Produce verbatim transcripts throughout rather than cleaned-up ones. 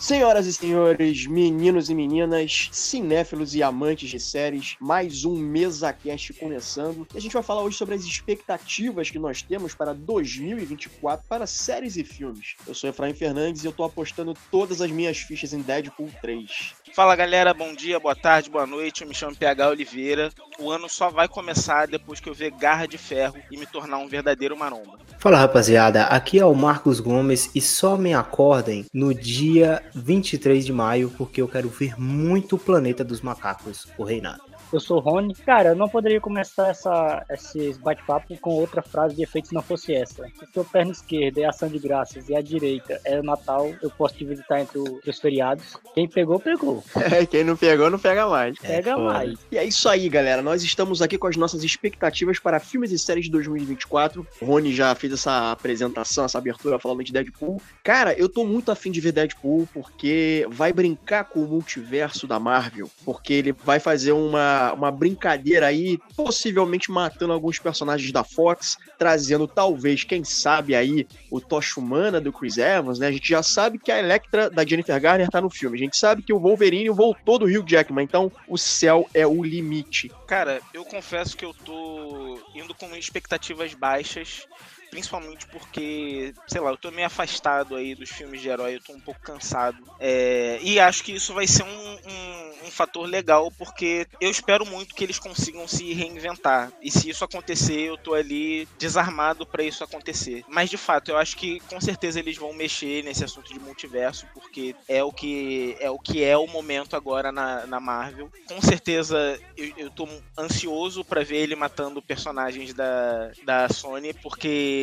Senhoras e senhores, meninos e meninas, cinéfilos e amantes de séries, mais um MesaCast começando. E a gente vai falar hoje sobre as expectativas que nós temos para dois mil e vinte e quatro para séries e filmes. Eu sou Efraim Fernandes e eu tô apostando todas as minhas fichas em Deadpool três. Fala galera, bom dia, boa tarde, boa noite, eu me chamo P H Oliveira. O ano só vai começar depois que eu ver Garra de Ferro e me tornar um verdadeiro maromba. Fala rapaziada, aqui é o Marcos Gomes e só me acordem no dia vinte e três de maio, porque eu quero ver muito Planeta dos Macacos, o Reinado. Eu sou o Rony. Cara, eu não poderia começar essa, esse bate-papo com outra frase de efeito se não fosse essa. Se sua perna esquerda é ação de graças e a direita é o Natal, eu posso te visitar entre os feriados. Quem pegou, pegou. É, quem não pegou, não pega mais. É, pega foda. mais. E é isso aí, galera. Nós estamos aqui com as nossas expectativas para filmes e séries de dois mil e vinte e quatro. O Rony já fez essa apresentação, essa abertura falando de Deadpool. Cara, eu tô muito afim de ver Deadpool porque vai brincar com o multiverso da Marvel. Porque ele vai fazer uma uma brincadeira aí, possivelmente matando alguns personagens da Fox, trazendo talvez, quem sabe aí, o Tocha Humana do Chris Evans, né? A gente já sabe que a Elektra da Jennifer Garner tá no filme, a gente sabe que o Wolverine voltou do Hugh Jackman, então o céu é o limite. Cara, eu confesso que eu tô indo com expectativas baixas, principalmente porque, sei lá, eu tô meio afastado aí dos filmes de herói, eu tô um pouco cansado. É, e acho que isso vai ser um, um, um fator legal, porque eu espero muito que eles consigam se reinventar. E se isso acontecer, eu tô ali desarmado pra isso acontecer. Mas, de fato, eu acho que, com certeza, eles vão mexer nesse assunto de multiverso, porque é o que é o, que é o momento agora na, na Marvel. Com certeza, eu, eu tô ansioso pra ver ele matando personagens da, da Sony, porque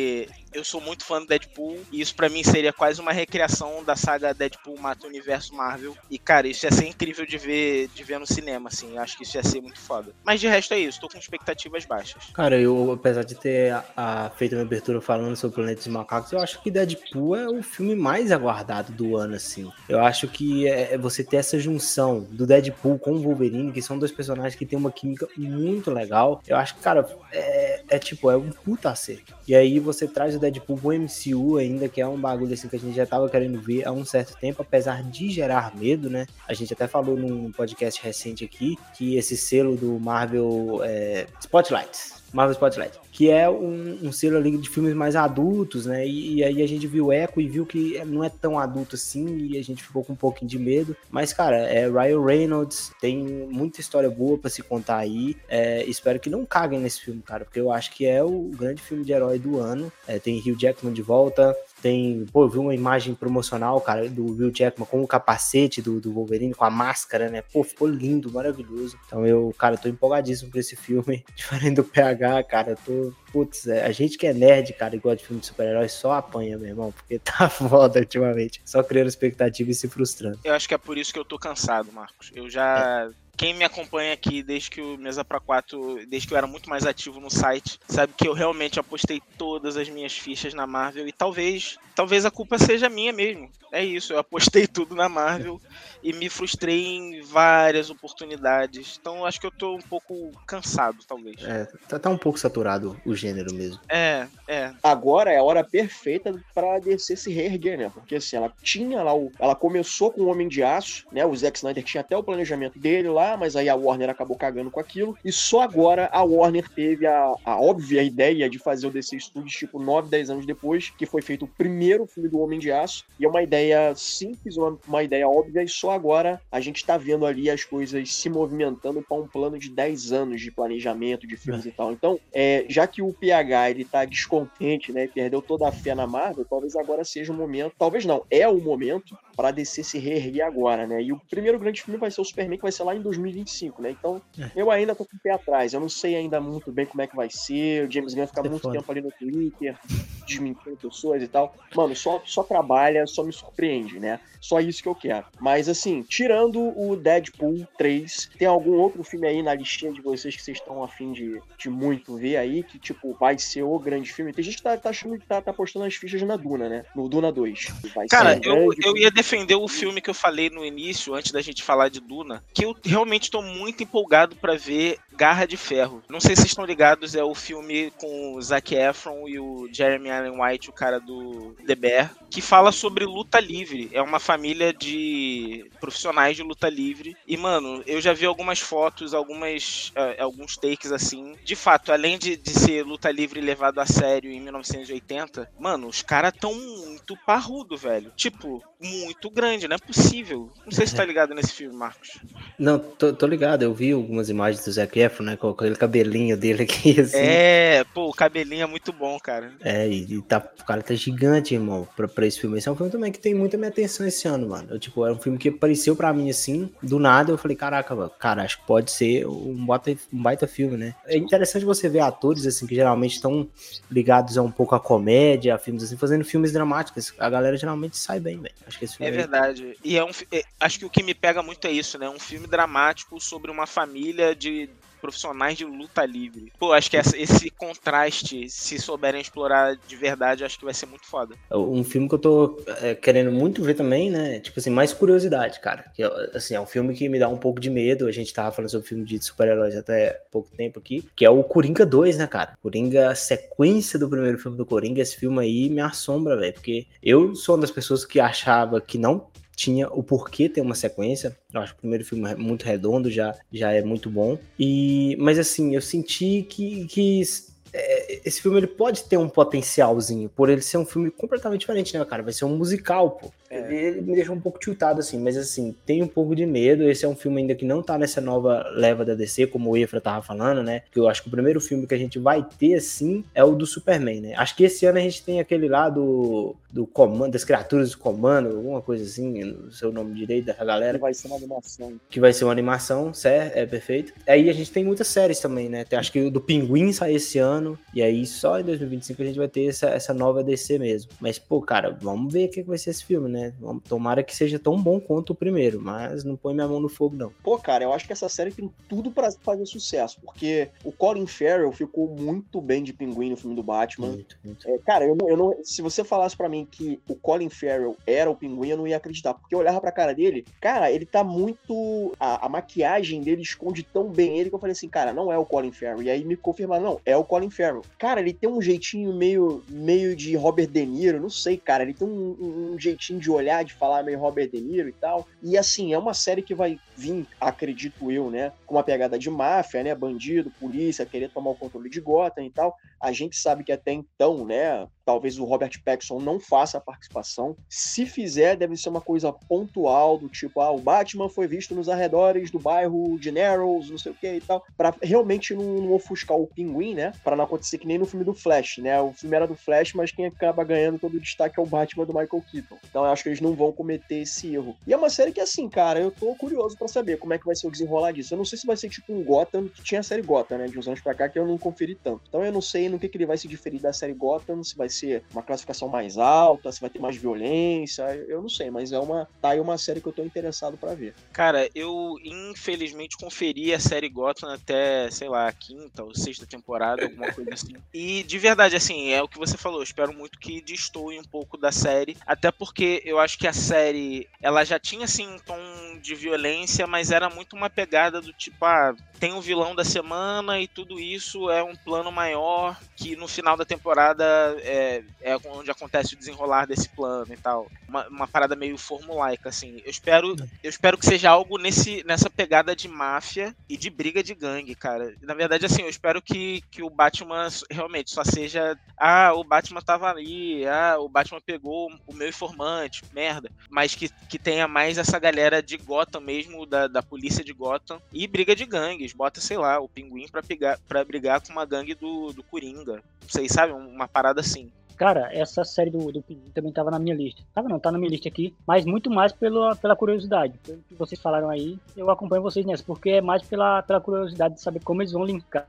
eu sou muito fã do Deadpool e isso pra mim seria quase uma recriação da saga Deadpool mata o universo Marvel. E cara, isso ia ser incrível de ver, de ver no cinema, assim, eu acho que isso ia ser muito foda. Mas de resto é isso, tô com expectativas baixas. Cara, eu, apesar de ter a, a, feito a minha abertura falando sobre o Planeta dos Macacos, eu acho que Deadpool é o filme mais aguardado do ano, assim. Eu acho que é, é você ter essa junção do Deadpool com o Wolverine, que são dois personagens que tem uma química muito legal. Eu acho que, cara, é, é tipo, é um puta acerto. E aí você traz o Deadpool pro M C U ainda, que é um bagulho assim que a gente já tava querendo ver há um certo tempo, apesar de gerar medo, né? A gente até falou num podcast recente aqui, que esse selo do Marvel é, Spotlight, Marvel Spotlight, que é um, um selo ali de filmes mais adultos, né? E, e aí a gente viu Echo e viu que não é tão adulto assim, e a gente ficou com um pouquinho de medo. Mas, cara, é Ryan Reynolds, tem muita história boa pra se contar aí. É, espero que não caguem nesse filme, cara, porque eu acho que é o grande filme de herói do ano. É, tem Hugh Jackman de volta. Tem, pô, eu vi uma imagem promocional, cara, do Will Jackman com o capacete do, do Wolverine, com a máscara, né? Pô, ficou lindo, maravilhoso. Então eu, cara, tô empolgadíssimo pra esse filme. Diferente do P H, cara, eu tô... Putz, a gente que é nerd, cara, igual de filme de super-herói, só apanha, meu irmão, porque tá foda ultimamente. Só criando expectativa e se frustrando. Eu acho que é por isso que eu tô cansado, Marcos. Eu já... É. Quem me acompanha aqui desde que o Mesa pra quatro, desde que eu era muito mais ativo no site, sabe que eu realmente apostei todas as minhas fichas na Marvel e talvez, talvez a culpa seja minha mesmo. É isso, eu apostei tudo na Marvel e me frustrei em várias oportunidades. Então acho que eu tô um pouco cansado, talvez. É, tá, tá um pouco saturado o gênero mesmo. É, é. Agora é a hora perfeita pra D C se reerguer, né? Porque assim, ela tinha lá o... Ela começou com o Homem de Aço, né? O Zack Snyder tinha até o planejamento dele lá, mas aí a Warner acabou cagando com aquilo, e só agora a Warner teve a, a óbvia ideia de fazer o D C Studios tipo nove, dez anos depois, que foi feito o primeiro filme do Homem de Aço, e é uma ideia simples, uma, uma ideia óbvia, e só agora a gente tá vendo ali as coisas se movimentando pra um plano de dez anos de planejamento, de filmes é. e tal. Então, é, já que o P H, ele tá descontente, né, e perdeu toda a fé na Marvel, talvez agora seja o momento, talvez não, é o momento pra D C se reerguer agora, né, e o primeiro grande filme vai ser o Superman, que vai ser lá em dois mil e vinte e cinco, né? Então, é. eu ainda tô com o pé atrás. Eu não sei ainda muito bem como é que vai ser. O James Gunn vai ficar é muito foda. tempo ali no Twitter, desmentindo pessoas e tal. Mano, só, só trabalha, só me surpreende, né? Só isso que eu quero. Mas, assim, tirando o Deadpool três, tem algum outro filme aí na listinha de vocês que vocês estão afim de, de muito ver aí, que, tipo, vai ser o grande filme? Tem gente que tá, tá achando que tá, tá postando as fichas na Duna, né? No Duna dois. Vai Cara, ser eu, eu ia definir defendeu o filme que eu falei no início, antes da gente falar de Duna, que eu realmente tô muito empolgado pra ver Garra de Ferro. Não sei se vocês estão ligados, é o filme com o Zac Efron e o Jeremy Allen White, o cara do The Bear, que fala sobre luta livre. É uma família de profissionais de luta livre. E, mano, eu já vi algumas fotos, algumas, uh, alguns takes assim. De fato, além de, de ser luta livre levado a sério em mil novecentos e oitenta, mano, os caras tão muito parrudo, velho. Tipo, muito grande, não é possível. Não sei se tá ligado nesse filme, Marcos. Não, tô, tô ligado. Eu vi algumas imagens do Zac Efron, né? Com aquele cabelinho dele aqui, assim. É, pô, o cabelinho é muito bom, cara. É, e tá, o cara tá gigante, irmão, pra, pra esse filme. Esse é um filme também que tem muita minha atenção esse ano, mano. Eu, tipo, era um filme que apareceu pra mim, assim, do nada. Eu falei, caraca, mano, cara, acho que pode ser um baita, um baita filme, né? É interessante você ver atores, assim, que geralmente estão ligados a um pouco à comédia, a filmes, assim, fazendo filmes dramáticos. A galera geralmente sai bem, velho. Acho que esse filme é verdade. E é um, é, acho que o que me pega muito é isso, né? Um filme dramático sobre uma família de profissionais de luta livre. Pô, acho que essa, esse contraste, se souberem explorar de verdade, acho que vai ser muito foda. Um filme que eu tô é, querendo muito ver também, né? Tipo assim, mais curiosidade, cara. Que, assim, é um filme que me dá um pouco de medo. A gente tava falando sobre filme de super-heróis até pouco tempo aqui, que é o Coringa dois, né, cara? Coringa, sequência do primeiro filme do Coringa. Esse filme aí me assombra, velho, porque eu sou uma das pessoas que achava que não tinha o porquê ter uma sequência. Eu acho que o primeiro filme é muito redondo, já, já é muito bom. E, mas assim, eu senti que, que é, esse filme ele pode ter um potencialzinho, por ele ser um filme completamente diferente, né, cara? Vai ser um musical, pô. É. Ele me deixou um pouco tiltado, assim, mas assim, tem um pouco de medo. Esse é um filme ainda que não tá nessa nova leva da D C, como o Efra tava falando, né? Que eu acho que o primeiro filme que a gente vai ter, assim, é o do Superman, né? Acho que esse ano a gente tem aquele lá do... do comando, das criaturas do comando, alguma coisa assim, não sei o nome direito dessa galera. Que vai ser uma animação. Que vai ser uma animação, certo? É perfeito. Aí a gente tem muitas séries também, né? Tem, acho que o do Pinguim sai esse ano, e aí só em dois mil e vinte e cinco a gente vai ter essa, essa nova D C mesmo. Mas, pô, cara, vamos ver o que vai ser esse filme, né? Tomara que seja tão bom quanto o primeiro, mas não põe minha mão no fogo, não. Pô, cara, eu acho que essa série tem tudo pra fazer sucesso, porque o Colin Farrell ficou muito bem de Pinguim no filme do Batman. Muito, muito. É, cara, eu não, eu não, se você falasse pra mim que o Colin Farrell era o Pinguim, eu não ia acreditar, porque eu olhava pra cara dele, cara, ele tá muito... A, a maquiagem dele esconde tão bem ele que eu falei assim, cara, não é o Colin Farrell. E aí me confirmaram, não, é o Colin Farrell. Cara, ele tem um jeitinho meio, meio de Robert De Niro, não sei, cara, ele tem um, um, um jeitinho de olhar, de falar meio Robert De Niro e tal. E assim, é uma série que vai vir, acredito eu, né, com uma pegada de máfia, né, bandido, polícia, querer tomar o controle de Gotham e tal. A gente sabe que até então, né, talvez o Robert Pattinson não faça a participação. Se fizer, deve ser uma coisa pontual, do tipo, ah, o Batman foi visto nos arredores do bairro de Narrows, não sei o que e tal, pra realmente não, não ofuscar o Pinguim, né, pra não acontecer que nem no filme do Flash, né, o filme era do Flash, mas quem acaba ganhando todo o destaque é o Batman do Michael Keaton. Então eu acho que eles não vão cometer esse erro. E é uma série que, assim, cara, eu tô curioso pra saber como é que vai ser o desenrolar disso. Eu não sei se vai ser tipo um Gotham, que tinha a série Gotham, né, de uns anos pra cá, que eu não conferi tanto. Então eu não sei no que, que ele vai se diferir da série Gotham, se vai ser uma classificação mais alta, alta, se vai ter mais violência, eu não sei, mas é uma, tá aí uma série que eu tô interessado pra ver. Cara, eu infelizmente conferi a série Gotham até, sei lá, a quinta ou sexta temporada, alguma coisa assim. E de verdade, assim, é o que você falou, eu espero muito que destoe um pouco da série, até porque eu acho que a série, ela já tinha, assim, um tom de violência, mas era muito uma pegada do tipo, ah, tem o vilão da semana e tudo isso é um plano maior, que no final da temporada é, é onde acontece o desenrolar desse plano e tal. Uma, uma parada meio formulaica, assim. Eu espero, eu espero que seja algo nesse, nessa pegada de máfia e de briga de gangue, cara. Na verdade, assim, eu espero que, que o Batman realmente só seja, ah, o Batman tava ali, ah, o Batman pegou o meu informante, merda. Mas que, que tenha mais essa galera de Gotham mesmo, da, da polícia de Gotham, e briga de gangues. Bota, sei lá, o Pinguim pra, pegar, pra brigar com uma gangue do, do Coringa. Vocês sabem? Uma parada assim. Cara, essa série do, do Pinguim também tava na minha lista. Tava não, tá na minha lista aqui, mas muito mais pela, pela curiosidade. Pelo que vocês falaram aí, eu acompanho vocês nessa, porque é mais pela, pela curiosidade de saber como eles vão linkar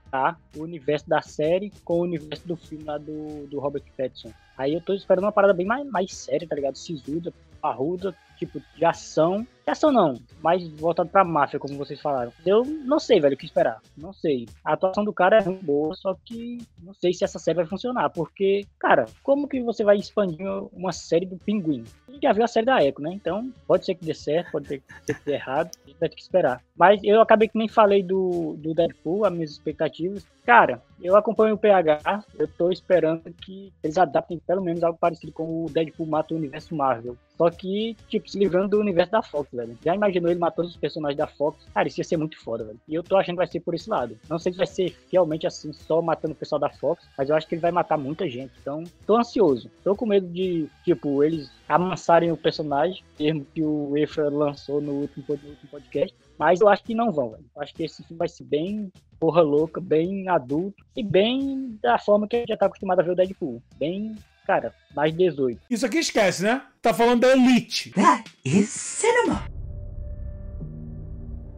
o universo da série com o universo do filme lá do, do Robert Pattinson. Aí eu tô esperando uma parada bem mais, mais séria, tá ligado? Sisuda, parruda, tipo, de ação. De ação não, mas voltado pra máfia, como vocês falaram. Eu não sei, velho, o que esperar. Não sei. A atuação do cara é muito boa, só que não sei se essa série vai funcionar, porque, cara, como que você vai expandir uma série do Pinguim? gente já viu a série da Echo, né? Então, pode ser que dê certo, pode ser que dê errado, a gente vai ter que esperar. Mas eu acabei que nem falei do, do Deadpool, as minhas expectativas. Cara, eu acompanho o P H, eu tô esperando que eles adaptem pelo menos algo parecido com o Deadpool mata o universo Marvel. Só que, tipo, se livrando do universo da Fox, velho. Já imaginou ele matando os personagens da Fox? Cara, isso ia ser muito foda, velho. E eu tô achando que vai ser por esse lado. Não sei se vai ser realmente assim, só matando o pessoal da Fox, mas eu acho que ele vai matar muita gente. Então, tô ansioso. Tô com medo de, tipo, eles amansarem o personagem, termo que o Efra lançou no último podcast. Mas eu acho que não vão, velho. Eu acho que esse filme vai ser bem porra louca, bem adulto e bem da forma que a gente já tá acostumado a ver o Deadpool. Bem... Cara, mais dezoito. Isso aqui esquece, né? Tá falando da Elite. That is cinema.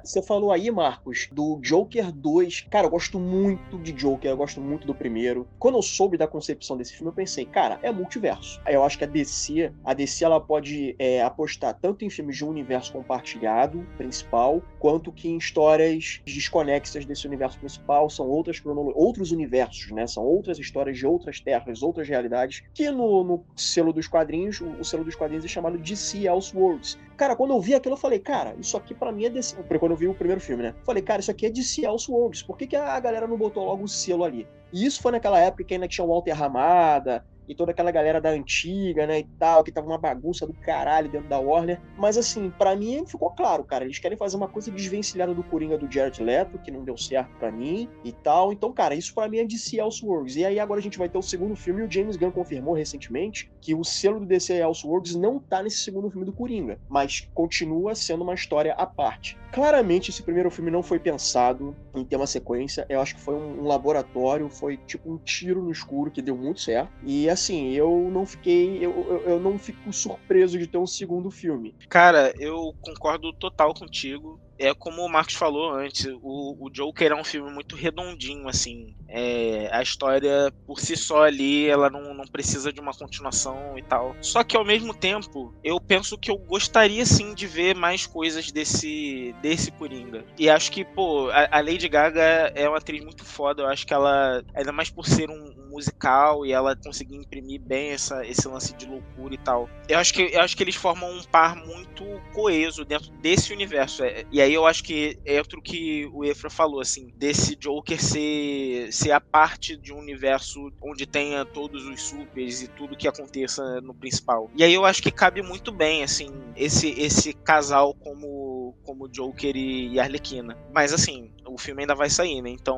Você falou aí, Marcos, do Joker dois. Cara, eu gosto muito de Joker, eu gosto muito do primeiro. Quando eu soube da concepção desse filme, eu pensei, cara, é multiverso. Eu acho que a D C, a D C ela pode é, apostar tanto em filmes de um universo compartilhado, principal, quanto que em histórias desconexas desse universo principal, são outras outros universos, né? São outras histórias de outras terras, outras realidades, que no, no selo dos quadrinhos, o, o selo dos quadrinhos é chamado D C Elseworlds. Cara, quando eu vi aquilo, eu falei, cara, isso aqui pra mim é D C. Eu vi o primeiro filme, né? Falei, cara, isso aqui é D C Elseworlds. Por que, que a galera não botou logo o selo ali? E isso foi naquela época que ainda tinha o Walter Ramada e toda aquela galera da antiga, né, e tal, que tava uma bagunça do caralho dentro da Warner. Mas, assim, pra mim ficou claro, cara, eles querem fazer uma coisa desvencilhada do Coringa do Jared Leto, que não deu certo pra mim e tal. Então, cara, isso pra mim é D C Elseworlds. E aí agora a gente vai ter o segundo filme, e o James Gunn confirmou recentemente que o selo do D C Elseworlds não tá nesse segundo filme do Coringa, mas continua sendo uma história à parte. Claramente, esse primeiro filme não foi pensado em ter uma sequência. Eu acho que foi um laboratório, foi tipo um tiro no escuro que deu muito certo. E assim, eu não fiquei, eu, eu, eu não fico surpreso de ter um segundo filme. Cara, eu concordo total contigo. É como o Marcos falou antes, o, o Joker é um filme muito redondinho, assim. É, a história por si só ali, ela não, não precisa de uma continuação e tal. Só que ao mesmo tempo, eu penso que eu gostaria sim de ver mais coisas desse, desse Coringa. E acho que, pô, a, a Lady Gaga é uma atriz muito foda. Eu acho que ela, ainda mais por ser um, um musical e ela conseguir imprimir bem essa, esse lance de loucura e tal. Eu acho que, eu acho que eles formam um par muito coeso dentro desse universo. E aí eu acho que entra o que o Efra falou, assim, desse Joker ser, ser a parte de um universo onde tenha todos os supers e tudo que aconteça no principal. E aí eu acho que cabe muito bem, assim, esse, esse casal como, como Joker e Arlequina. Mas, assim, o filme ainda vai sair, né? Então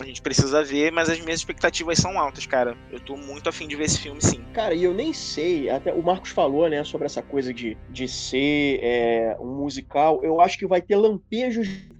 a gente precisa ver, mas as minhas expectativas são altas, cara. Eu tô muito afim de ver esse filme, sim. Cara, e eu nem sei, até o Marcos falou, né, sobre essa coisa de, de ser é, um musical. Eu acho que vai ter lampejos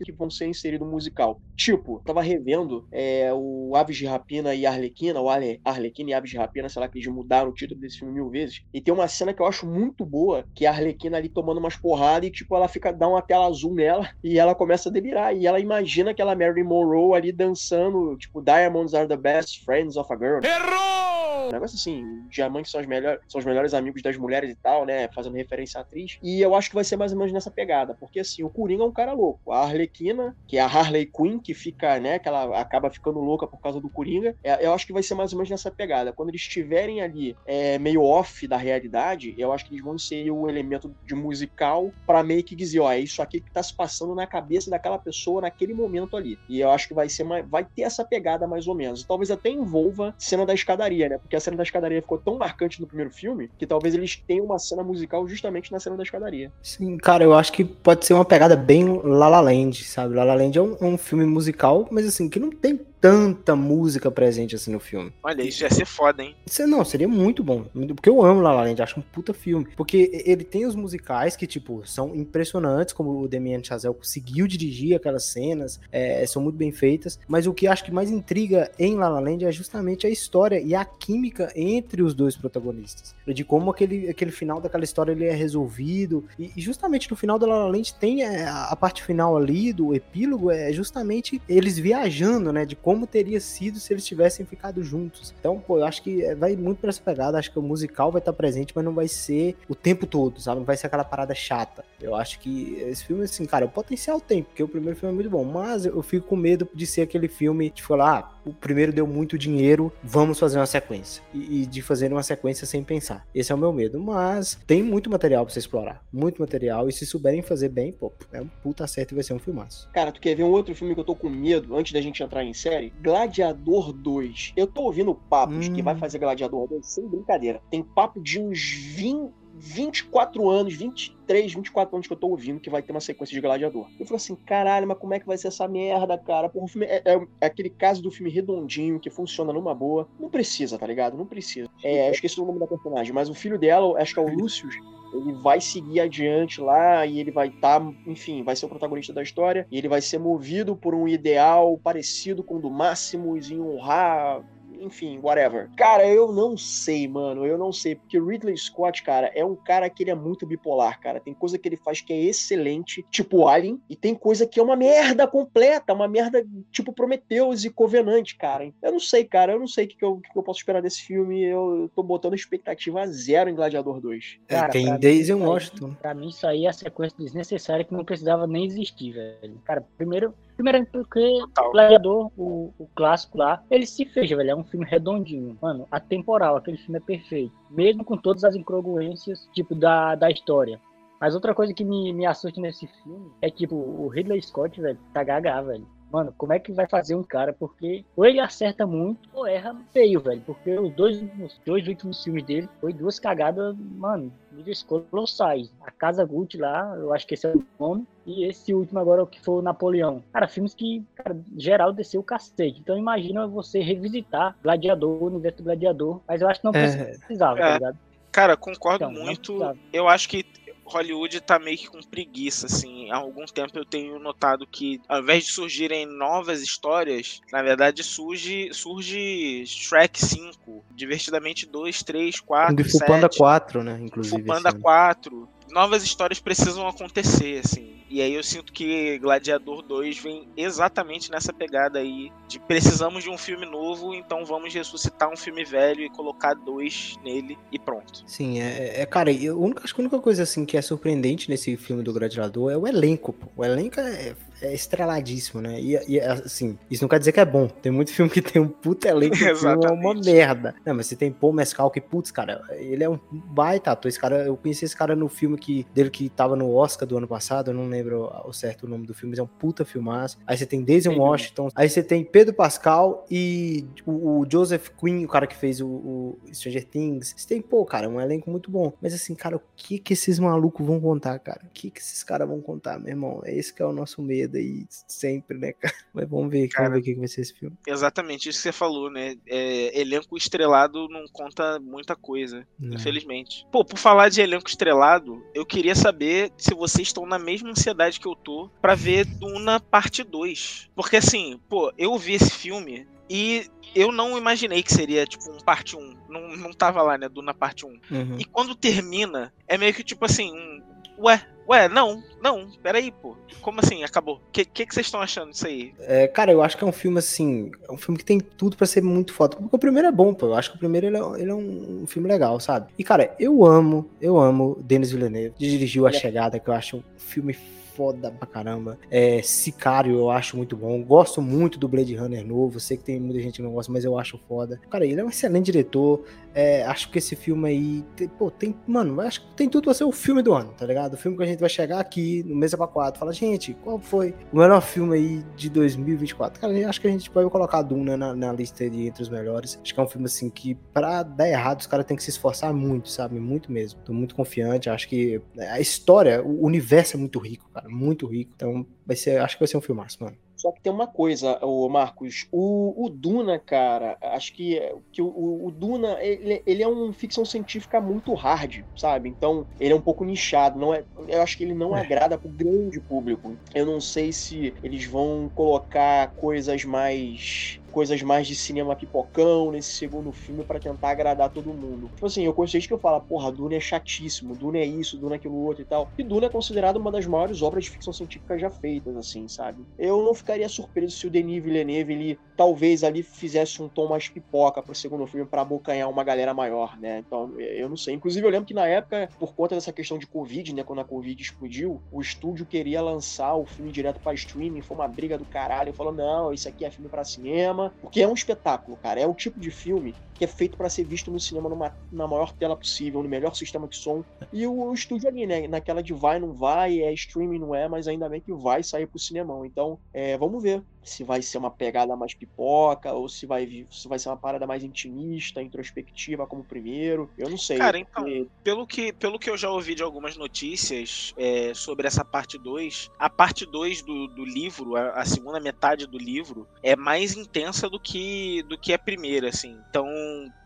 que vão ser inseridos no musical. Tipo, tava revendo é, o Aves de Rapina e Arlequina, ou Arlequina e Aves de Rapina, sei lá, que eles mudaram o título desse filme mil vezes. E tem uma cena que eu acho muito boa, que é a Arlequina ali tomando umas porradas e, tipo, ela fica, dá uma tela azul nela e ela começa a delirar. E ela imagina aquela Marilyn Monroe ali dançando, tipo, Diamonds are the best friends of a girl. Errou! Um negócio assim, diamantes são, são os melhores amigos das mulheres e tal, né? Fazendo referência à atriz. E eu acho que vai ser mais ou menos nessa pegada, porque, assim, o Coringa é um cara louco. A Arlequina, que é a Harley Quinn, que fica, né, que ela acaba ficando louca por causa do Coringa, é, eu acho que vai ser mais ou menos nessa pegada. Quando eles estiverem ali é, meio off da realidade, eu acho que eles vão ser o elemento de musical pra meio que dizer, ó, é isso aqui que tá se passando na cabeça daquela pessoa naquele momento ali. E eu acho que vai ser uma, vai ter essa pegada mais ou menos. E talvez até envolva cena da escadaria, né, porque a cena da escadaria ficou tão marcante no primeiro filme, que talvez eles tenham uma cena musical justamente na cena da escadaria. Sim, cara, eu acho que pode ser uma pegada bem La La Land, sabe? La La Land é um, um filme musical, mas assim, que não tem tanta música presente assim no filme. Olha, isso ia ser foda, hein? Isso, não, seria muito bom, porque eu amo La La Land, acho um puta filme, porque ele tem os musicais que, tipo, são impressionantes, como o Damien Chazelle conseguiu dirigir aquelas cenas, é, são muito bem feitas, mas o que acho que mais intriga em La La Land é justamente a história e a química entre os dois protagonistas, de como aquele, aquele final daquela história ele é resolvido, e, e justamente no final da La La Land tem a, a parte final ali do epílogo, é justamente eles viajando, né, de como teria sido se eles tivessem ficado juntos. Então, pô, eu acho que vai muito pra essa pegada. Acho que o musical vai estar presente, mas não vai ser o tempo todo, sabe? Não vai ser aquela parada chata. Eu acho que esse filme, assim, cara, o potencial tem, porque o primeiro filme é muito bom, mas eu fico com medo de ser aquele filme de falar, ah, o primeiro deu muito dinheiro, vamos fazer uma sequência. E, e de fazer uma sequência sem pensar. Esse é o meu medo. Mas tem muito material pra você explorar. Muito material. E se souberem fazer bem, pô, é um puta acerto e vai ser um filmaço. Cara, tu quer ver um outro filme que eu tô com medo, antes da gente entrar em série? Gladiador dois. Eu tô ouvindo papos hum. que vai fazer Gladiador dois sem brincadeira. Tem papo de uns vinte, vinte e quatro anos, vinte e três, vinte e quatro anos que eu tô ouvindo que vai ter uma sequência de Gladiador. Eu falo assim, caralho, mas como é que vai ser essa merda, cara? Porra, o filme é, é, é aquele caso do filme redondinho que funciona numa boa. Não precisa, tá ligado? Não precisa. É, eu esqueci o nome da personagem, mas o filho dela, acho que é o Lúcio, ele vai seguir adiante lá e ele vai estar, tá, enfim, vai ser o protagonista da história e ele vai ser movido por um ideal parecido com o do Máximos em honrar... Enfim, whatever. Cara, eu não sei, mano. Eu não sei. Porque Ridley Scott, cara, é um cara que ele é muito bipolar, cara. Tem coisa que ele faz que é excelente, tipo Alien. E tem coisa que é uma merda completa. Uma merda tipo Prometheus e Covenant, cara. Eu não sei, cara. Eu não sei o que, que, eu, que eu posso esperar desse filme. Eu, eu tô botando expectativa zero em Gladiador dois. Cara, tem Daisy Washington. Pra mim, isso aí é a sequência desnecessária que não precisava nem existir, velho. Cara, primeiro... Primeiro, porque o Gladiador, o, o clássico lá, ele se fez, velho, é um filme redondinho, mano, atemporal, aquele filme é perfeito, mesmo com todas as incongruências, tipo, da, da história. Mas outra coisa que me, me assusta nesse filme é, tipo, o Ridley Scott, velho, tá gaga, velho. Mano, como é que vai fazer um cara? Porque ou ele acerta muito ou erra feio, velho. Porque os dois, os dois últimos filmes dele foi duas cagadas, mano, níveis colossais. A Casa Gucci lá, eu acho que esse é o nome. E esse último agora, que foi o Napoleão. Cara, filmes que, cara, geral desceu o cacete. Então imagina você revisitar Gladiador, o universo do Gladiador. Mas eu acho que não precisava, é, tá ligado? Cara, concordo então, muito. Eu acho que... Hollywood tá meio que com preguiça, assim. Há algum tempo eu tenho notado que, ao invés de surgirem novas histórias, na verdade surge, surge Shrek cinco, Divertidamente dois, três, quatro, sete. Fupanda quatro, né, inclusive. Fupanda assim. quatro. Novas histórias precisam acontecer, assim. E aí eu sinto que Gladiador dois vem exatamente nessa pegada aí de precisamos de um filme novo, então vamos ressuscitar um filme velho e colocar dois nele e pronto. Sim, é, é cara, eu, acho que a única coisa assim que é surpreendente nesse filme do Gladiador é o elenco, pô. O elenco é, é estreladíssimo, né? E, e assim, isso não quer dizer que é bom. Tem muito filme que tem um puta elenco que é uma merda. Não, mas você tem Paul Mescal que, putz, cara, ele é um baita ator. Esse cara, eu conheci esse cara no filme que, dele que tava no Oscar do ano passado, eu não lembro lembro o certo nome do filme, mas é um puta filmaço. Aí você tem Daisy Washington, aí você tem Pedro Pascal e o, o Joseph Quinn, o cara que fez o, o Stranger Things. Você tem, pô, cara, um elenco muito bom. Mas assim, cara, o que que esses malucos vão contar, cara? O que que esses caras vão contar, meu irmão? É esse que é o nosso medo aí, sempre, né, cara? Mas vamos ver, cara, vamos ver o que vai ser esse filme. Exatamente, isso que você falou, né? É, elenco estrelado não conta muita coisa, não. Infelizmente. Pô, por falar de elenco estrelado, eu queria saber se vocês estão na mesma ansiedade que eu tô pra ver Duna parte dois, porque assim, pô, eu vi esse filme e eu não imaginei que seria tipo um parte um, não, não tava lá, né, Duna parte um, uhum. E quando termina é meio que tipo assim, um, ué, ué, não, não, peraí, pô, como assim, acabou? O que, que que vocês estão achando disso aí? É, cara, eu acho que é um filme assim, é um filme que tem tudo pra ser muito foda, porque o primeiro é bom, pô, eu acho que o primeiro ele é, ele é um filme legal, sabe? E cara, eu amo, eu amo Denis Villeneuve, dirigiu A Chegada, que eu acho um filme foda pra caramba. É, Sicário eu acho muito bom, gosto muito do Blade Runner novo, sei que tem muita gente que não gosta, mas eu acho foda. Cara, ele é um excelente diretor, é, acho que esse filme aí, tem, pô, tem, mano, acho que tem tudo pra ser o filme do ano, tá ligado? O filme que a gente vai chegar aqui, no Mesa pra quatro, fala, gente, qual foi o melhor filme aí de dois mil e vinte e quatro? Cara, acho que a gente pode colocar a Duna na, na lista de entre os melhores, acho que é um filme assim que pra dar errado, os caras tem que se esforçar muito, sabe? Muito mesmo, tô muito confiante, acho que a história, o universo é muito rico, cara. Muito rico, então vai ser, acho que vai ser um filmaço, mano. Só que tem uma coisa, ô Marcos, o, o Duna, cara, acho que, que o, o Duna, ele, ele é um ficção científica muito hard, sabe? Então, ele é um pouco nichado, não é, eu acho que ele não é. agrada pro grande público. Eu não sei se eles vão colocar coisas mais... coisas mais de cinema pipocão nesse segundo filme pra tentar agradar todo mundo. Tipo assim, eu conheço que eu falo, porra, Duna é chatíssimo, Duna é isso, Duna é aquilo outro e tal. E Duna é considerada uma das maiores obras de ficção científica já feitas, assim, sabe? Eu não ficaria surpreso se o Denis Villeneuve, ele, talvez ali fizesse um tom mais pipoca pro segundo filme pra abocanhar uma galera maior, né? Então, eu não sei. Inclusive, eu lembro que na época, por conta dessa questão de Covid, né, quando a Covid explodiu, o estúdio queria lançar o filme direto pra streaming, foi uma briga do caralho. Eu falo, não, isso aqui é filme pra cinema, cinema, porque é um espetáculo, cara. É o tipo de filme que é feito para ser visto no cinema numa, na maior tela possível, no melhor sistema de som. E o, o estúdio ali, né? Naquela de vai, não vai, é streaming, não é, mas ainda bem que vai sair pro cinemão. Então, é, vamos ver se vai ser uma pegada mais pipoca ou se vai, se vai ser uma parada mais intimista, introspectiva, como o primeiro. Eu não sei. Cara, então, porque... pelo, que, pelo que eu já ouvi de algumas notícias é, sobre essa parte dois, a parte dois do, do livro, a, a segunda metade do livro, é mais intensa do que, do que a primeira, assim. Então,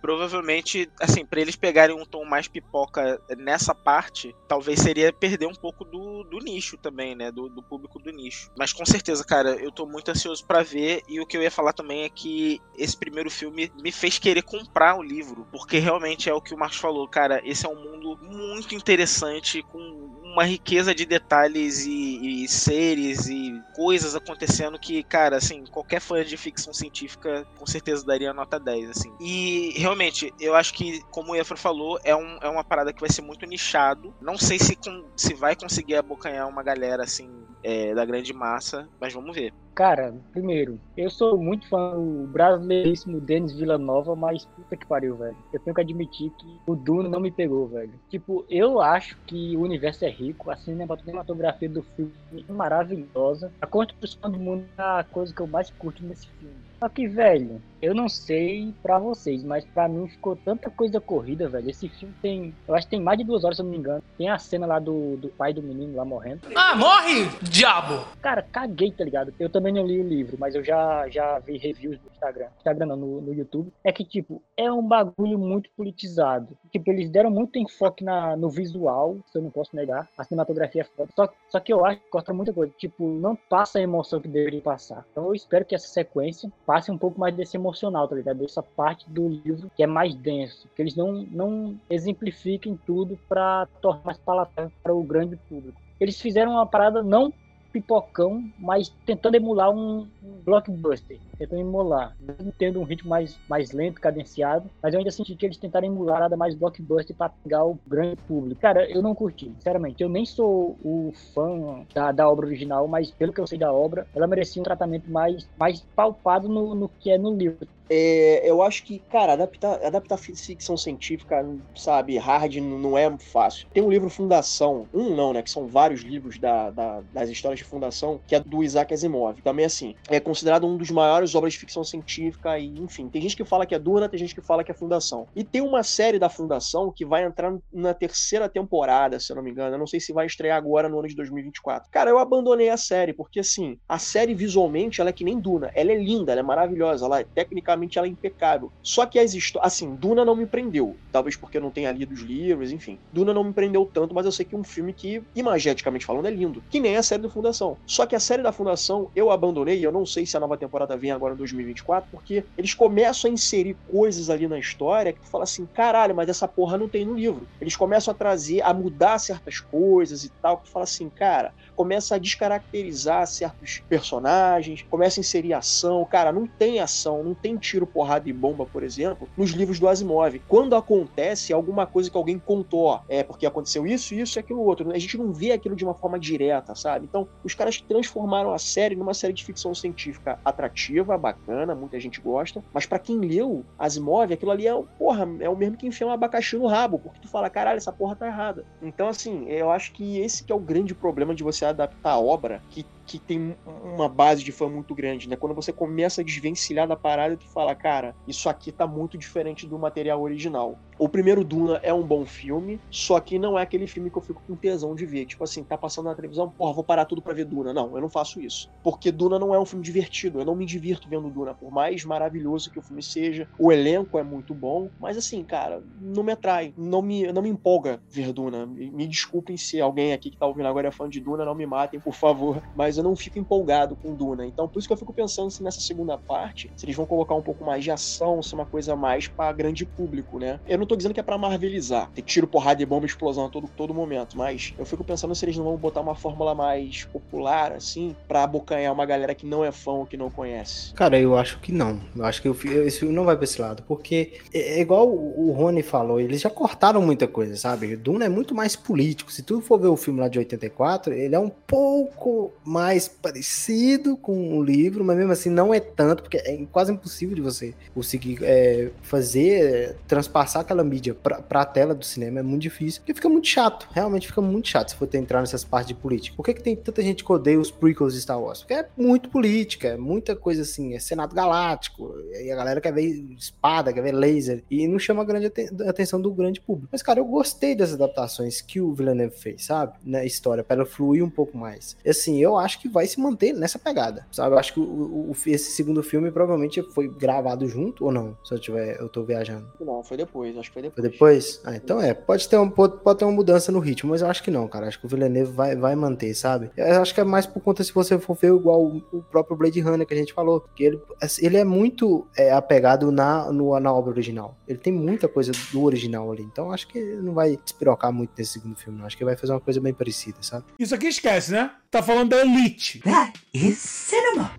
provavelmente, assim, pra eles pegarem um tom mais pipoca nessa parte, talvez seria perder um pouco do, do nicho também, né, do, do público do nicho. Mas com certeza, cara, eu tô muito ansioso pra ver, e o que eu ia falar também é que esse primeiro filme me fez querer comprar o livro, porque realmente é o que o Marcos falou, cara, esse é um mundo muito interessante, com uma riqueza de detalhes e, e seres e coisas acontecendo que, cara, assim, qualquer fã de ficção científica com certeza daria nota dez, assim. E E, realmente, eu acho que, como o Efra falou, é, um, é uma parada que vai ser muito nichado. Não sei se, com, se vai conseguir abocanhar uma galera, assim, é, da grande massa, mas vamos ver. Cara, primeiro, eu sou muito fã do brasileiríssimo Denis Villeneuve, mas puta que pariu, velho. Eu tenho que admitir que o Duna não me pegou, velho. Tipo, eu acho que o universo é rico, a cinematografia do filme é maravilhosa. A construção do mundo é a coisa que eu mais curto nesse filme. Só que, velho, eu não sei pra vocês, mas pra mim ficou tanta coisa corrida, velho. Esse filme tem, eu acho que tem mais de duas horas, se eu não me engano. Tem a cena lá do, do pai do menino lá morrendo. Ah, morre, diabo! Cara, caguei, tá ligado? Eu também também não li o livro, mas eu já, já vi reviews no Instagram, Instagram não, no, no YouTube, é que, tipo, é um bagulho muito politizado. Tipo, eles deram muito enfoque na, no visual, se eu não posso negar, a cinematografia é foda, só, só que eu acho que corta muita coisa, tipo, não passa a emoção que deveria passar. Então eu espero que essa sequência passe um pouco mais desse emocional, tá ligado? Dessa parte do livro que é mais denso, que eles não, não exemplifiquem tudo pra tornar mais palatável para o grande público. Eles fizeram uma parada não pipocão, mas tentando emular um blockbuster, tentando emular, tendo um ritmo mais, mais lento, cadenciado, mas eu ainda senti que eles tentaram emular nada mais blockbuster pra pegar o grande público. Cara, eu não curti, sinceramente, eu nem sou o fã da, da obra original, mas pelo que eu sei da obra, ela merecia um tratamento mais, mais palpado no, no que é no livro. É, eu acho que, cara, adaptar, adaptar ficção científica, sabe, hard não é fácil. Tem um livro Fundação, um não, né, que são vários livros da, da, das histórias de Fundação, que é do Isaac Asimov. Também, assim, é considerado um dos maiores obras de ficção científica e, enfim, tem gente que fala que é Duna, tem gente que fala que é Fundação. E tem uma série da Fundação que vai entrar na terceira temporada, se eu não me engano, eu não sei se vai estrear agora no ano de dois mil e vinte e quatro. Cara, eu abandonei a série, porque, assim, a série visualmente, ela é que nem Duna, ela é linda, ela é maravilhosa, ela é tecnicamente ela é impecável. Só que as histórias... Assim, Duna não me prendeu. Talvez porque eu não tenha lido os livros, enfim. Duna não me prendeu tanto, mas eu sei que é um filme que, imageticamente falando, é lindo. Que nem a série da Fundação. Só que a série da Fundação eu abandonei, e eu não sei se a nova temporada vem agora em dois mil e vinte e quatro, porque eles começam a inserir coisas ali na história que tu fala assim, caralho, mas essa porra não tem no livro. Eles começam a trazer, a mudar certas coisas e tal, que tu fala assim, cara... Começa a descaracterizar certos personagens, começa a inserir ação. Cara, não tem ação, não tem tiro, porrada e bomba, por exemplo, nos livros do Asimov. Quando acontece alguma coisa que alguém contou, ó, é porque aconteceu isso, isso e aquilo outro. A gente não vê aquilo de uma forma direta, sabe? Então, os caras transformaram a série numa série de ficção científica atrativa, bacana, muita gente gosta, mas pra quem leu Asimov, aquilo ali é, porra, é o mesmo que enfiar um abacaxi no rabo, porque tu fala, caralho, essa porra tá errada. Então, assim, eu acho que esse que é o grande problema de você adaptar a obra que, que tem uma base de fã muito grande, né? Quando você começa a desvencilhar da parada, tu fala, cara, isso aqui tá muito diferente do material original. O primeiro Duna é um bom filme, só que não é aquele filme que eu fico com tesão de ver. Tipo assim, tá passando na televisão, porra, vou parar tudo pra ver Duna. Não, eu não faço isso. Porque Duna não é um filme divertido, eu não me divirto vendo Duna, por mais maravilhoso que o filme seja. O elenco é muito bom, mas assim, cara, não me atrai, não me, não me empolga ver Duna. Me desculpem se alguém aqui que tá ouvindo agora é fã de Duna, não me matem, por favor, mas eu não fico empolgado com Duna. Então, por isso que eu fico pensando se nessa segunda parte, se eles vão colocar um pouco mais de ação, se é uma coisa mais pra grande público, né? Eu não tô dizendo que é pra marvelizar, tem tiro, porrada e bomba, explosão a todo, todo momento, mas eu fico pensando se eles não vão botar uma fórmula mais popular, assim, pra abocanhar uma galera que não é fã ou que não conhece. Cara, eu acho que não. Eu acho que eu, esse filme não vai pra esse lado, porque é igual o Rony falou, eles já cortaram muita coisa, sabe? Duna é muito mais político. Se tu for ver o filme lá de oitenta e quatro, ele é um pouco mais mais parecido com o livro, mas mesmo assim não é tanto, porque é quase impossível de você conseguir é, fazer, é, transpassar aquela mídia pra, pra tela do cinema, é muito difícil, porque fica muito chato, realmente fica muito chato se for entrar nessas partes de política. Por que que tem tanta gente que odeia os prequels de Star Wars? Porque é muito política, é muita coisa assim, é Senado Galáctico, e a galera quer ver espada, quer ver laser, e não chama a grande a atenção do grande público. Mas, cara, eu gostei dessas adaptações que o Villeneuve fez, sabe? Na história, pra ela fluir um pouco mais. E, assim, eu acho que vai se manter nessa pegada, sabe? Eu acho que o, o, esse segundo filme provavelmente foi gravado junto, ou não? Se eu tiver, eu tô viajando. Não, foi depois, acho que foi depois. Foi depois? Ah, então é, pode ter, um, pode, pode ter uma mudança no ritmo, mas eu acho que não, cara. Acho que o Villeneuve vai, vai manter, sabe? Eu acho que é mais por conta, se você for ver igual o, o próprio Blade Runner que a gente falou, que ele, ele é muito é, apegado na, no, na obra original. Ele tem muita coisa do original ali, então acho que não vai despirocar muito nesse segundo filme, não. Acho que vai fazer uma coisa bem parecida, sabe? Isso aqui esquece, né? Tá falando da Elite. That is cinema.